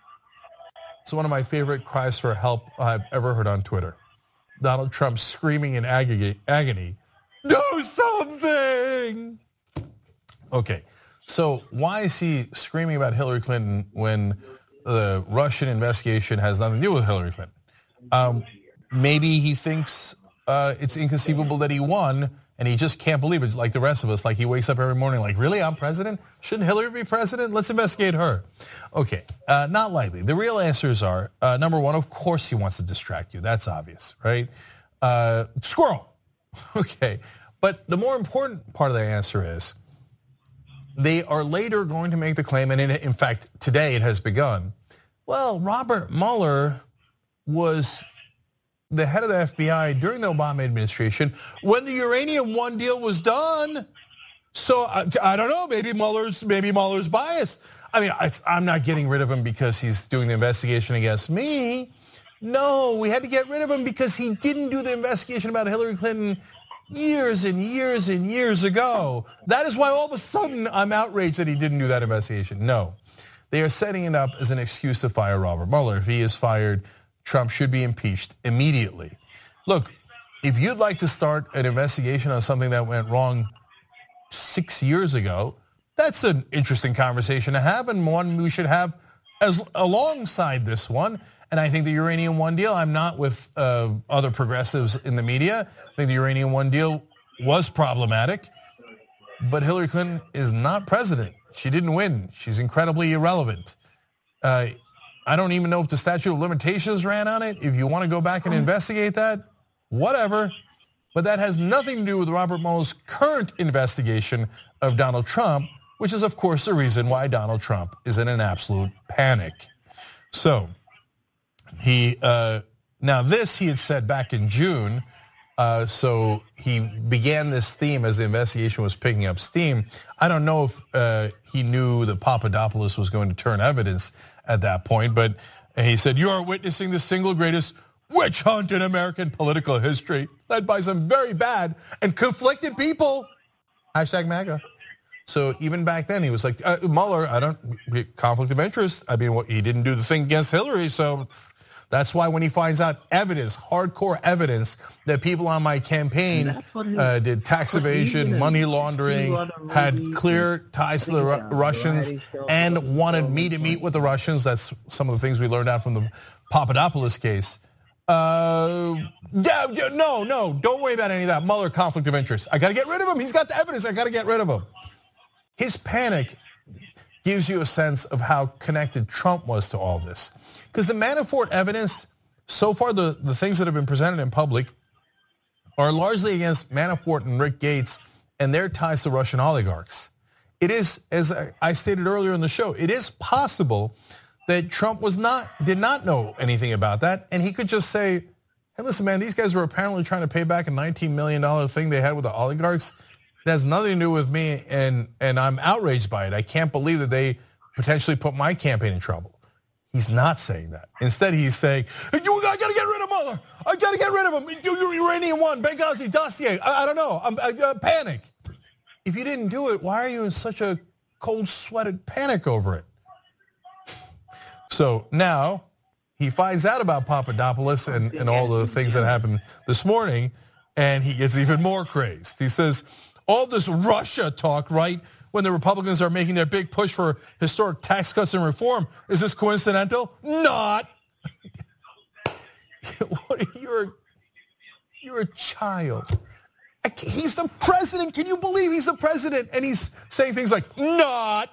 It's one of my favorite cries for help I've ever heard on Twitter. Donald Trump screaming in agony, do something. Okay, so why is he screaming about Hillary Clinton when the Russian investigation has nothing to do with Hillary Clinton? Um, maybe he thinks uh, it's inconceivable that he won and he just can't believe it, like the rest of us. Like he wakes up every morning like, really, I'm president? Shouldn't Hillary be president? Let's investigate her. Okay, uh, not likely. The real answers are, uh, number one, of course he wants to distract you. That's obvious, right? Uh, squirrel, okay. But the more important part of the answer is, they are later going to make the claim, and in fact, today it has begun. Well, Robert Mueller was the head of the F B I during the Obama administration when the Uranium One deal was done. So I, I don't know, maybe Mueller's, maybe Mueller's biased. I mean, I, I'm not getting rid of him because he's doing the investigation against me. No, we had to get rid of him because he didn't do the investigation about Hillary Clinton years and years and years ago. That is why all of a sudden I'm outraged that he didn't do that investigation. No, they are setting it up as an excuse to fire Robert Mueller. If he is fired, Trump should be impeached immediately. Look, if you'd like to start an investigation on something that went wrong six years ago, that's an interesting conversation to have, and one we should have as alongside this one. And I think the Uranium One deal, I'm not with uh, other progressives in the media. I think the Uranium One deal was problematic, but Hillary Clinton is not president. She didn't win. She's incredibly irrelevant. Uh, I don't even know if the statute of limitations ran on it. If you want to go back and investigate that, whatever. But that has nothing to do with Robert Mueller's current investigation of Donald Trump, which is of course the reason why Donald Trump is in an absolute panic. So. He uh, now this he had said back in June, uh, so he began this theme as the investigation was picking up steam. I don't know if uh, he knew that Papadopoulos was going to turn evidence at that point, but he said, "You are witnessing the single greatest witch hunt in American political history, led by some very bad and conflicted people." Hashtag MAGA. So even back then he was like, uh, Mueller, I don't conflict of interest. I mean, well, he didn't do the thing against Hillary, so. That's why when he finds out evidence, hardcore evidence, that people on my campaign he, uh, did tax evasion, money laundering, had clear ties to the Ru- Russians, and wanted me to meet with the Russians. That's some of the things we learned out from the Papadopoulos case. Uh, yeah, yeah, no, no, don't worry about any of that. Mueller, conflict of interest. I gotta get rid of him. He's got the evidence. I gotta get rid of him. His panic gives you a sense of how connected Trump was to all this. Because the Manafort evidence, so far the, the things that have been presented in public are largely against Manafort and Rick Gates and their ties to Russian oligarchs. It is, as I stated earlier in the show, it is possible that Trump was not, did not know anything about that. And he could just say, hey, listen, man, these guys were apparently trying to pay back a nineteen million dollars thing they had with the oligarchs. It has nothing to do with me, and, and I'm outraged by it. I can't believe that they potentially put my campaign in trouble. He's not saying that. Instead, he's saying, I gotta get rid of Mueller. I gotta get rid of him. Do your Uranium One, Benghazi dossier. I, I don't know. I'm I, I panic. If you didn't do it, why are you in such a cold sweated panic over it? So now he finds out about Papadopoulos and, and all the things that happened this morning, and he gets even more crazed. He says, all this Russia talk, right, when the Republicans are making their big push for historic tax cuts and reform, is this coincidental? Not. You're, you're a child. He's the president. Can you believe he's the president? And he's saying things like, not.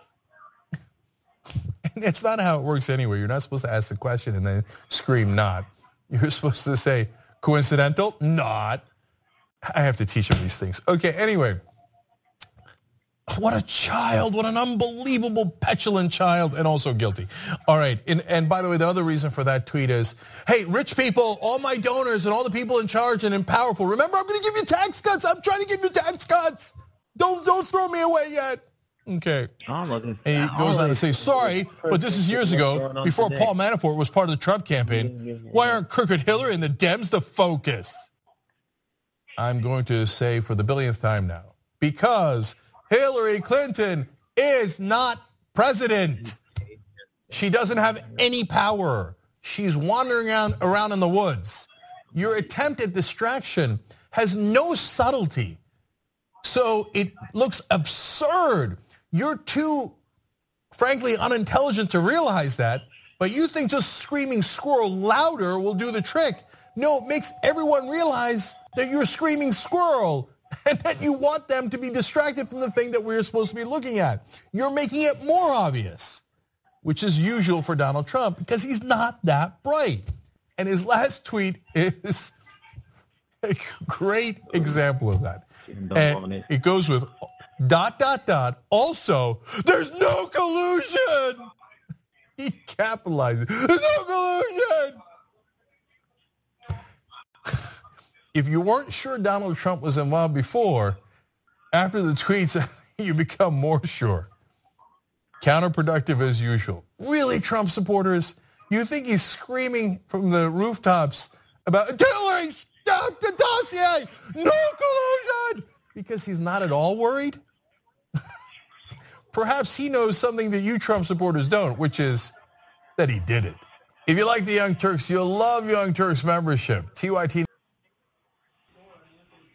And it's not how it works anyway. You're not supposed to ask the question and then scream not. You're supposed to say, coincidental? Not. I have to teach him these things. Okay, anyway, what a child, what an unbelievable petulant child, and also guilty. All right, and, and by the way, the other reason for that tweet is, hey, rich people, all my donors and all the people in charge and in powerful, remember I'm gonna give you tax cuts, I'm trying to give you tax cuts. Don't, don't throw me away yet. Okay, and he goes on to say, sorry, but this is years ago, before Paul Manafort was part of the Trump campaign. Why aren't crooked Hillary and the Dems the focus? I'm going to say for the billionth time now, because Hillary Clinton is not president. She doesn't have any power. She's wandering around, around in the woods. Your attempt at distraction has no subtlety. So it looks absurd. You're too, frankly, unintelligent to realize that, but you think just screaming squirrel louder will do the trick. No, it makes everyone realize that you're screaming squirrel and that you want them to be distracted from the thing that we're supposed to be looking at. You're making it more obvious, which is usual for Donald Trump because he's not that bright. And his last tweet is a great example of that. And it goes with dot, dot, dot. Also, there's no collusion. He capitalizes, there's no collusion. If you weren't sure Donald Trump was involved before, after the tweets, you become more sure. Counterproductive as usual. Really, Trump supporters, You think he's screaming from the rooftops about Hillary, stop the dossier, no collusion, because he's not at all worried? Perhaps he knows something that you Trump supporters don't, which is that he did it. If you like the Young Turks, you'll love Young Turks membership. T Y T.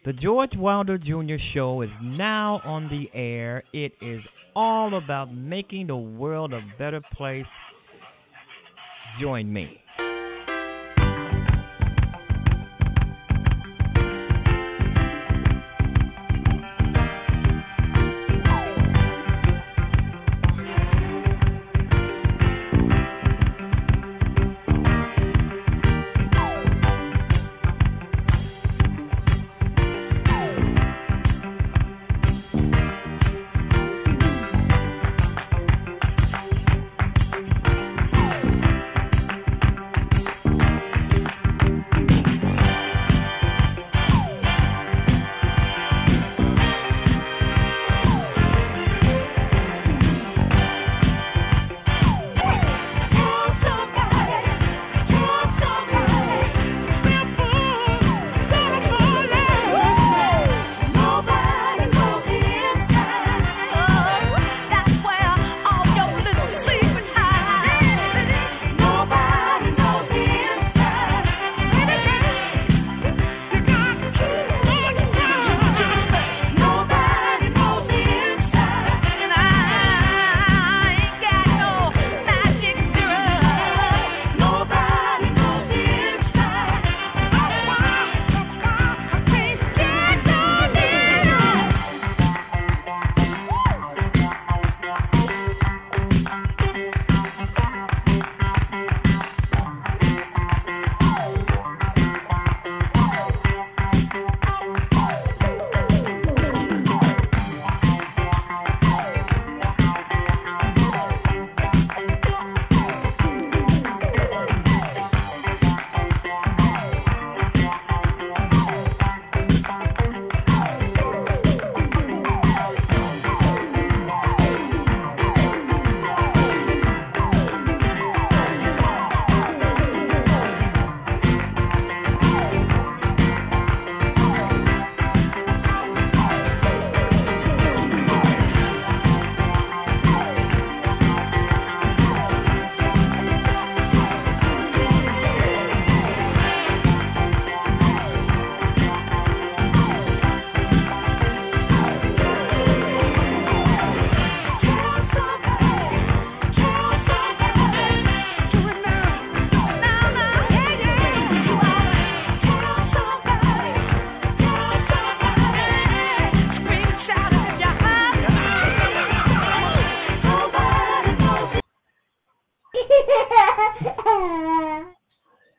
The George Wilder Junior Show is now on the air. It is all about making the world a better place. Join me.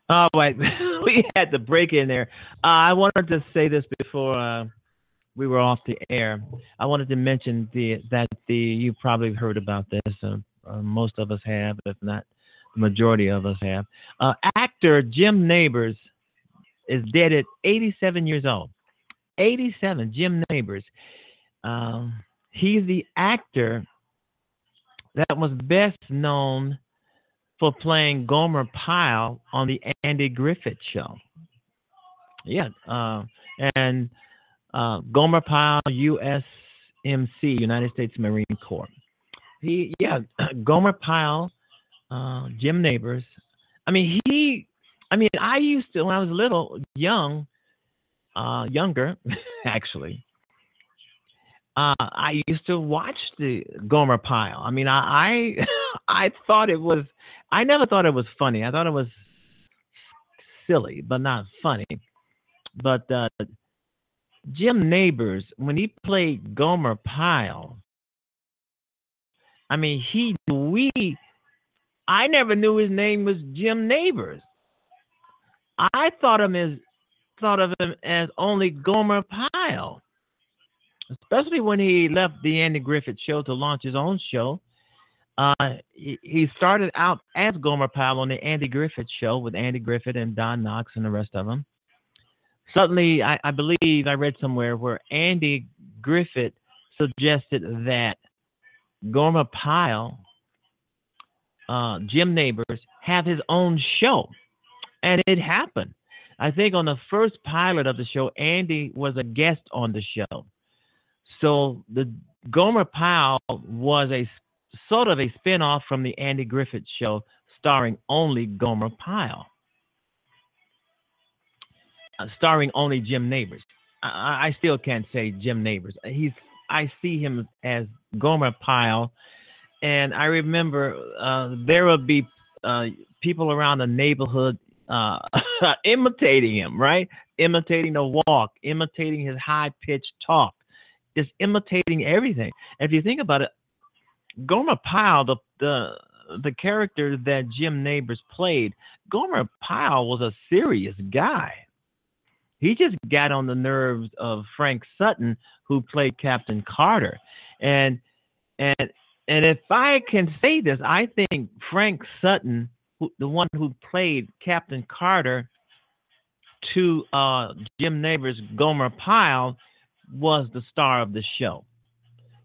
All right, we had the break in there. Uh, I wanted to say this before uh, we were off the air. I wanted to mention the that the you probably heard about this. Uh, uh, most of us have, if not the majority of us have. Uh, actor Jim Nabors is dead at eighty-seven years old. eighty-seven, Jim Nabors. Um, he's the actor that was best known for playing Gomer Pyle on the Andy Griffith Show. Yeah, uh, and uh, Gomer Pyle, U S M C, United States Marine Corps. He, yeah, Gomer Pyle, uh, Jim Nabors. I mean, he, I mean, I used to, when I was little, young, uh, younger, actually, Uh, I used to watch the Gomer Pyle. I mean, I, I I thought it was, I never thought it was funny. I thought it was silly, but not funny. But uh, Jim Nabors, when he played Gomer Pyle, I mean, he, we, I never knew his name was Jim Nabors. I thought him as, thought of him as only Gomer Pyle. Especially when he left the Andy Griffith Show to launch his own show. Uh, he, he started out as Gomer Pyle on the Andy Griffith Show with Andy Griffith and Don Knotts and the rest of them. Suddenly, I, I believe I read somewhere where Andy Griffith suggested that Gomer Pyle, uh, Jim Nabors, have his own show. And it happened. I think on the first pilot of the show, Andy was a guest on the show. So the Gomer Pyle was a sort of a spinoff from the Andy Griffith Show, starring only Gomer Pyle, uh, starring only Jim Nabors. I, I still can't say Jim Nabors. He's I see him as Gomer Pyle, and I remember uh, there would be uh, people around the neighborhood uh, imitating him, right? Imitating the walk, imitating his high-pitched talk, just imitating everything. If you think about it, Gomer Pyle, the the the character that Jim Nabors played, Gomer Pyle was a serious guy. He just got on the nerves of Frank Sutton, who played Captain Carter. And and and if I can say this, I think Frank Sutton, who, the one who played Captain Carter to uh, Jim Nabors' Gomer Pyle, was the star of the show.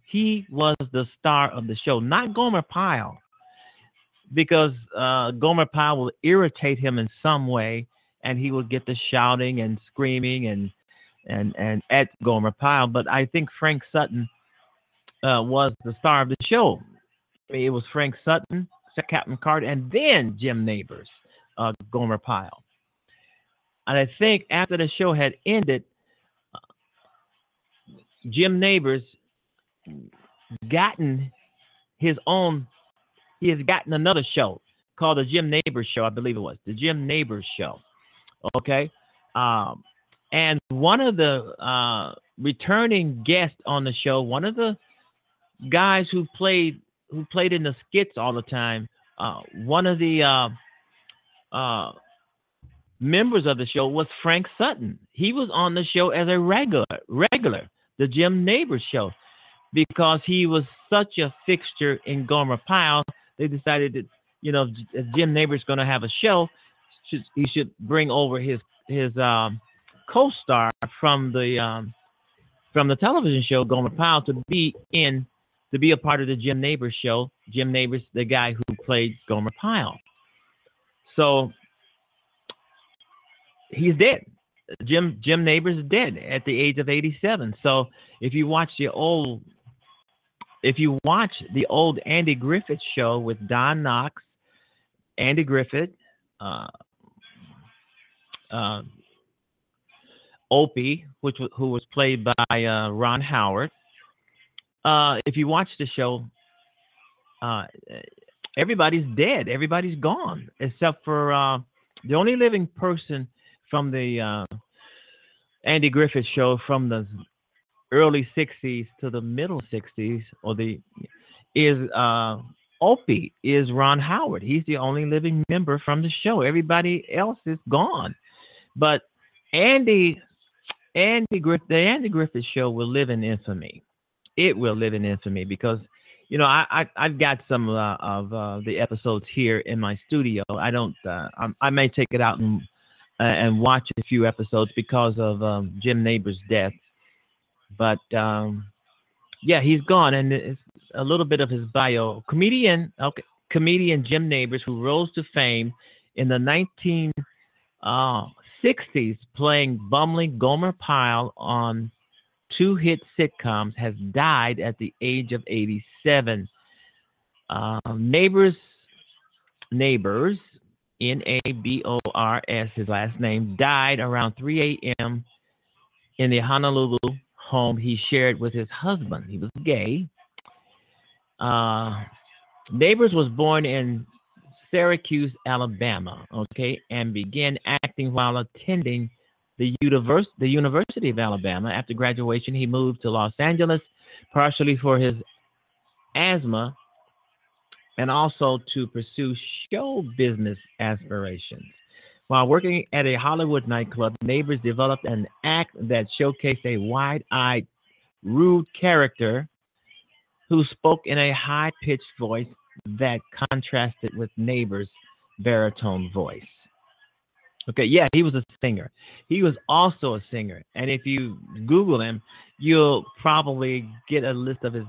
He was the star of the show, not Gomer Pyle, because uh, Gomer Pyle will irritate him in some way, and he will get the shouting and screaming and and and at Gomer Pyle. But I think Frank Sutton uh, was the star of the show. I mean, it was Frank Sutton, Captain Carter, and then Jim Nabors, uh, Gomer Pyle. And I think after the show had ended, uh, Jim Nabors gotten his own, he has gotten another show called the Jim Nabors Show, I believe it was, the Jim Nabors Show, okay? Um, and one of the uh, returning guests on the show, one of the guys who played who played in the skits all the time, uh, one of the uh, uh, members of the show was Frank Sutton. He was on the show as a regular, regular, the Jim Nabors Show, because he was such a fixture in Gomer Pyle. They decided that, you know, if Jim Nabors going to have a show, should, he should bring over his his um, co-star from the um, from the television show Gomer Pyle to be in to be a part of the Jim Nabors Show. Jim Nabors, the guy who played Gomer Pyle. So he's dead. Jim Jim Nabors is dead at the age of eighty-seven. So if you watch the old If you watch the old Andy Griffith Show with Don Knotts, Andy Griffith, uh, uh, Opie, which who was played by uh, Ron Howard, uh, if you watch the show, uh, everybody's dead. Everybody's gone except for uh, the only living person from the uh, Andy Griffith Show from the early sixties to the middle sixties, or the is uh, Opie is Ron Howard. He's the only living member from the show. Everybody else is gone, but Andy, Andy Griffith, the Andy Griffith Show will live in infamy. It will live in infamy because, you know, I, I I've got some uh, of uh, the episodes here in my studio. I don't. Uh, I, I may take it out and uh, and watch a few episodes because of um, Jim Nabors' death. But, um, yeah, he's gone. And it's a little bit of his bio. Comedian okay, comedian Jim Nabors, who rose to fame in the nineteen sixties playing bumbling Gomer Pyle on two hit sitcoms, has died at the age of eighty-seven. Uh, Nabors, Nabors, N A B O R S, his last name, died around three a.m. in the Honolulu home he shared with his husband. He was gay. Uh, Nabors was born in Syracuse, Alabama, okay, and began acting while attending the, univers- the University of Alabama. After graduation, he moved to Los Angeles, partially for his asthma and also to pursue show business aspirations. While working at a Hollywood nightclub, Nabors developed an act that showcased a wide-eyed, rude character who spoke in a high-pitched voice that contrasted with Nabors' baritone voice. Okay, yeah, he was a singer. He was also a singer. And if you Google him, you'll probably get a list of his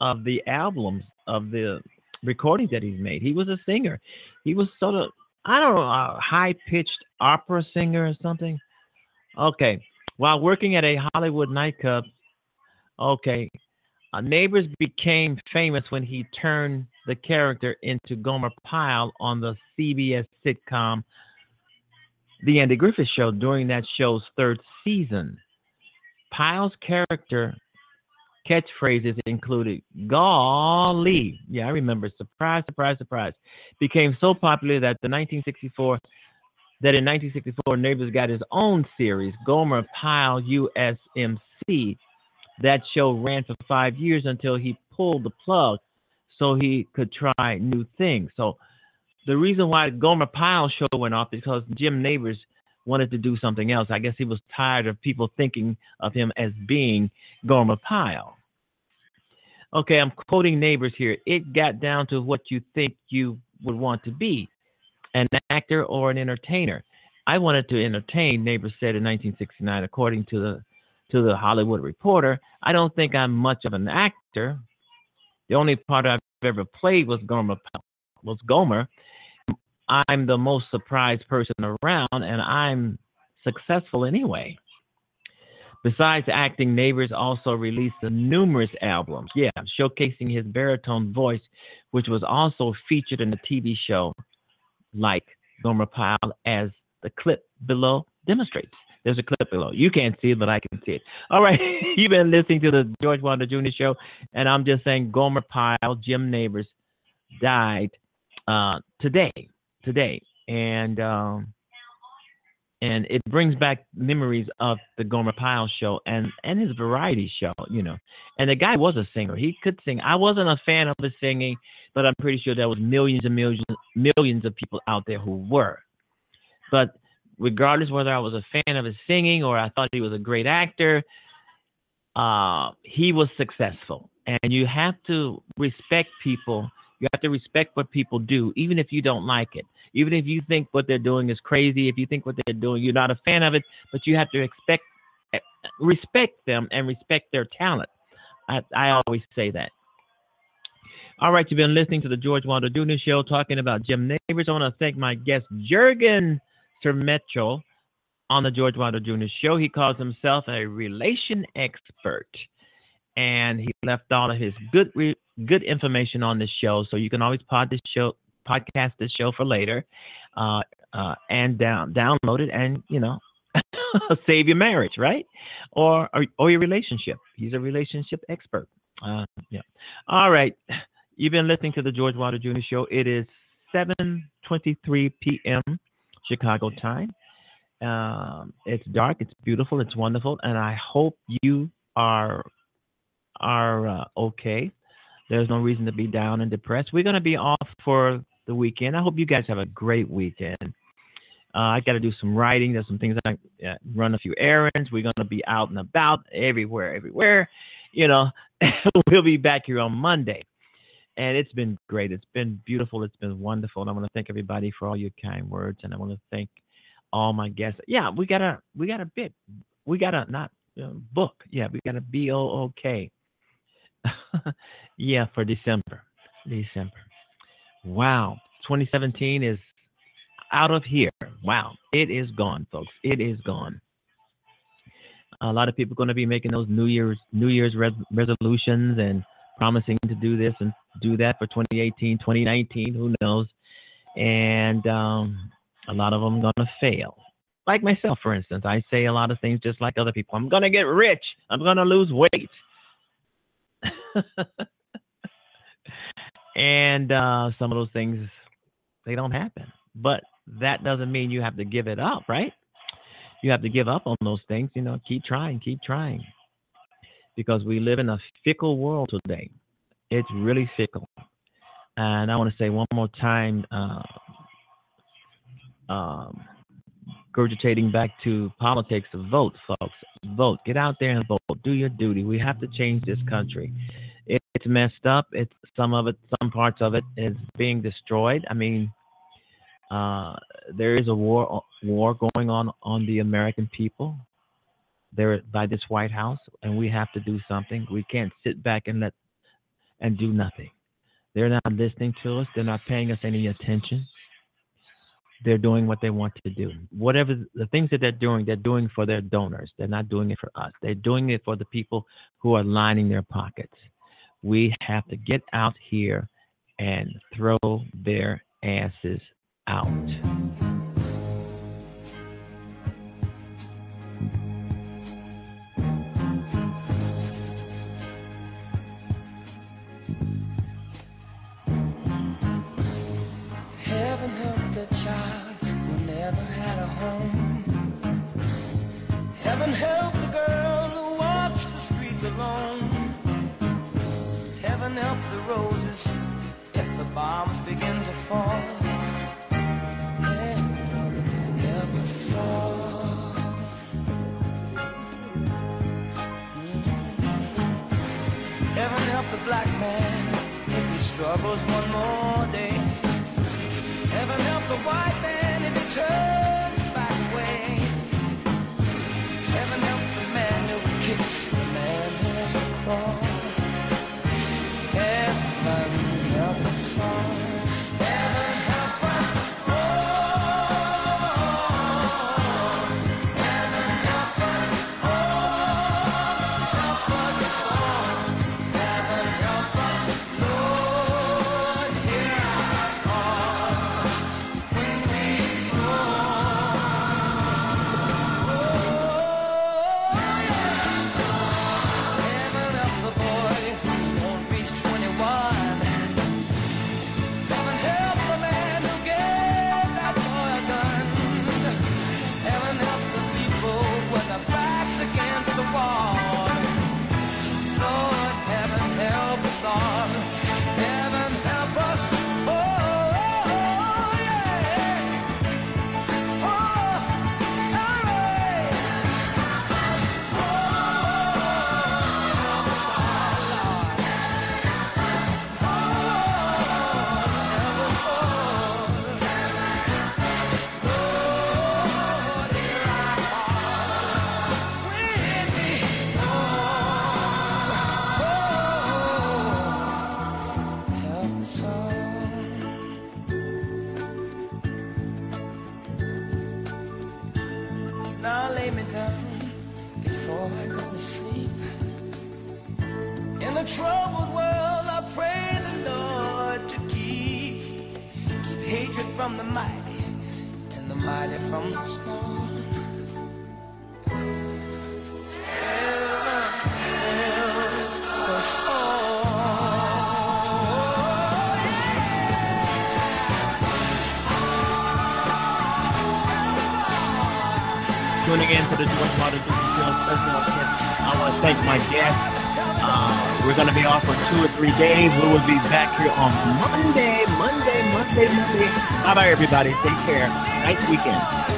of the albums of the recordings that he's made. He was a singer. He was sort of, I don't know, a high-pitched opera singer or something. Okay. While working at a Hollywood nightclub, okay, uh, Nabors became famous when he turned the character into Gomer Pyle on the C B S sitcom The Andy Griffith Show during that show's third season. Pyle's character catchphrases included "Golly." Yeah, I remember. Surprise, surprise, surprise. Became so popular that the nineteen sixty-four that in nineteen sixty-four Nabors got his own series, Gomer Pyle U S M C. That show ran for five years until he pulled the plug so he could try new things. So the reason why Gomer Pyle's show went off is because Jim Nabors wanted to do something else. I guess he was tired of people thinking of him as being Gomer Pyle. Okay, I'm quoting Nabors here. It got down to what you think you would want to be, an actor or an entertainer. I wanted to entertain, Nabors said in nineteen sixty-nine, according to the to the Hollywood Reporter. I don't think I'm much of an actor. The only part I've ever played was Gomer Pyle, was Gomer. I'm the most surprised person around, and I'm successful anyway. Besides acting, Nabors also released numerous albums, yeah, showcasing his baritone voice, which was also featured in the T V show, like Gomer Pyle, as the clip below demonstrates. There's a clip below. You can't see it, but I can see it. All right, you've been listening to the George Wilder Junior Show, and I'm just saying Gomer Pyle, Jim Nabors, died uh, today. today and um and it brings back memories of the Gomer Pyle show and and his variety show, you know. And the guy was a singer. He could sing. I wasn't a fan of his singing, but I'm pretty sure there was millions and millions millions of people out there who were. But regardless whether I was a fan of his singing or I thought he was a great actor, uh he was successful. And you have to respect people. You have to respect what people do, even if you don't like it. Even if you think what they're doing is crazy, if you think what they're doing, you're not a fan of it, but you have to expect, respect them and respect their talent. I, I always say that. All right, you've been listening to the George Wilder Junior Show talking about Jim Nabors. I want to thank my guest, Jürgen Schmeichel, on the George Wilder Junior Show. He calls himself a relation expert, and he left all of his good re- good information on this show, so you can always pod this show, podcast this show for later, uh, uh, and down, download it, and you know, save your marriage, right, or, or or your relationship. He's a relationship expert. Uh, yeah. All right, you've been listening to the George Wilder Junior Show. It is seven twenty-three p.m. Chicago time. Um, it's dark. It's beautiful. It's wonderful, and I hope you are are uh, okay. There's no reason to be down and depressed. We're going to be off for the weekend. I hope you guys have a great weekend. Uh, I got to do some writing. There's some things I uh, run a few errands. We're going to be out and about everywhere, everywhere. You know, we'll be back here on Monday. And it's been great. It's been beautiful. It's been wonderful. And I want to thank everybody for all your kind words. And I want to thank all my guests. Yeah, we got a, we got a bit. We got a not uh, book. Yeah, we got a B O O K. Yeah, for December. December. Wow. twenty seventeen is out of here. Wow. It is gone, folks. It is gone. A lot of people are going to be making those New Year's New Year's res- resolutions and promising to do this and do that for twenty eighteen, twenty nineteen, who knows. And um, a lot of them are going to fail. Like myself, for instance. I say a lot of things just like other people. I'm going to get rich. I'm going to lose weight. And uh, some of those things, they don't happen. But that doesn't mean you have to give it up, right? You have to give up on those things. You know, keep trying, keep trying. Because we live in a fickle world today. It's really fickle. And I want to say one more time, uh, um, regurgitating back to politics, vote, folks. Vote. Get out there and vote. Do your duty. We have to change this country. It's messed up. It's some of it, some parts of it is being destroyed. I mean, uh, there is a war, war going on on the American people there by this White House, and we have to do something. We can't sit back and let and do nothing. They're not listening to us. They're not paying us any attention. They're doing what they want to do. Whatever the things that they're doing, they're doing for their donors. They're not doing it for us. They're doing it for the people who are lining their pockets. We have to get out here and throw their asses out. Help the roses if the bombs begin to fall. Help us all. Heaven help the black man if he struggles one more day. Heaven help the white man if he turns back away. Heaven help the man who kicks the man who has a cross. Days. We will be back here on Monday, Monday, Monday, Monday. Bye-bye, everybody. Take care. Nice weekend.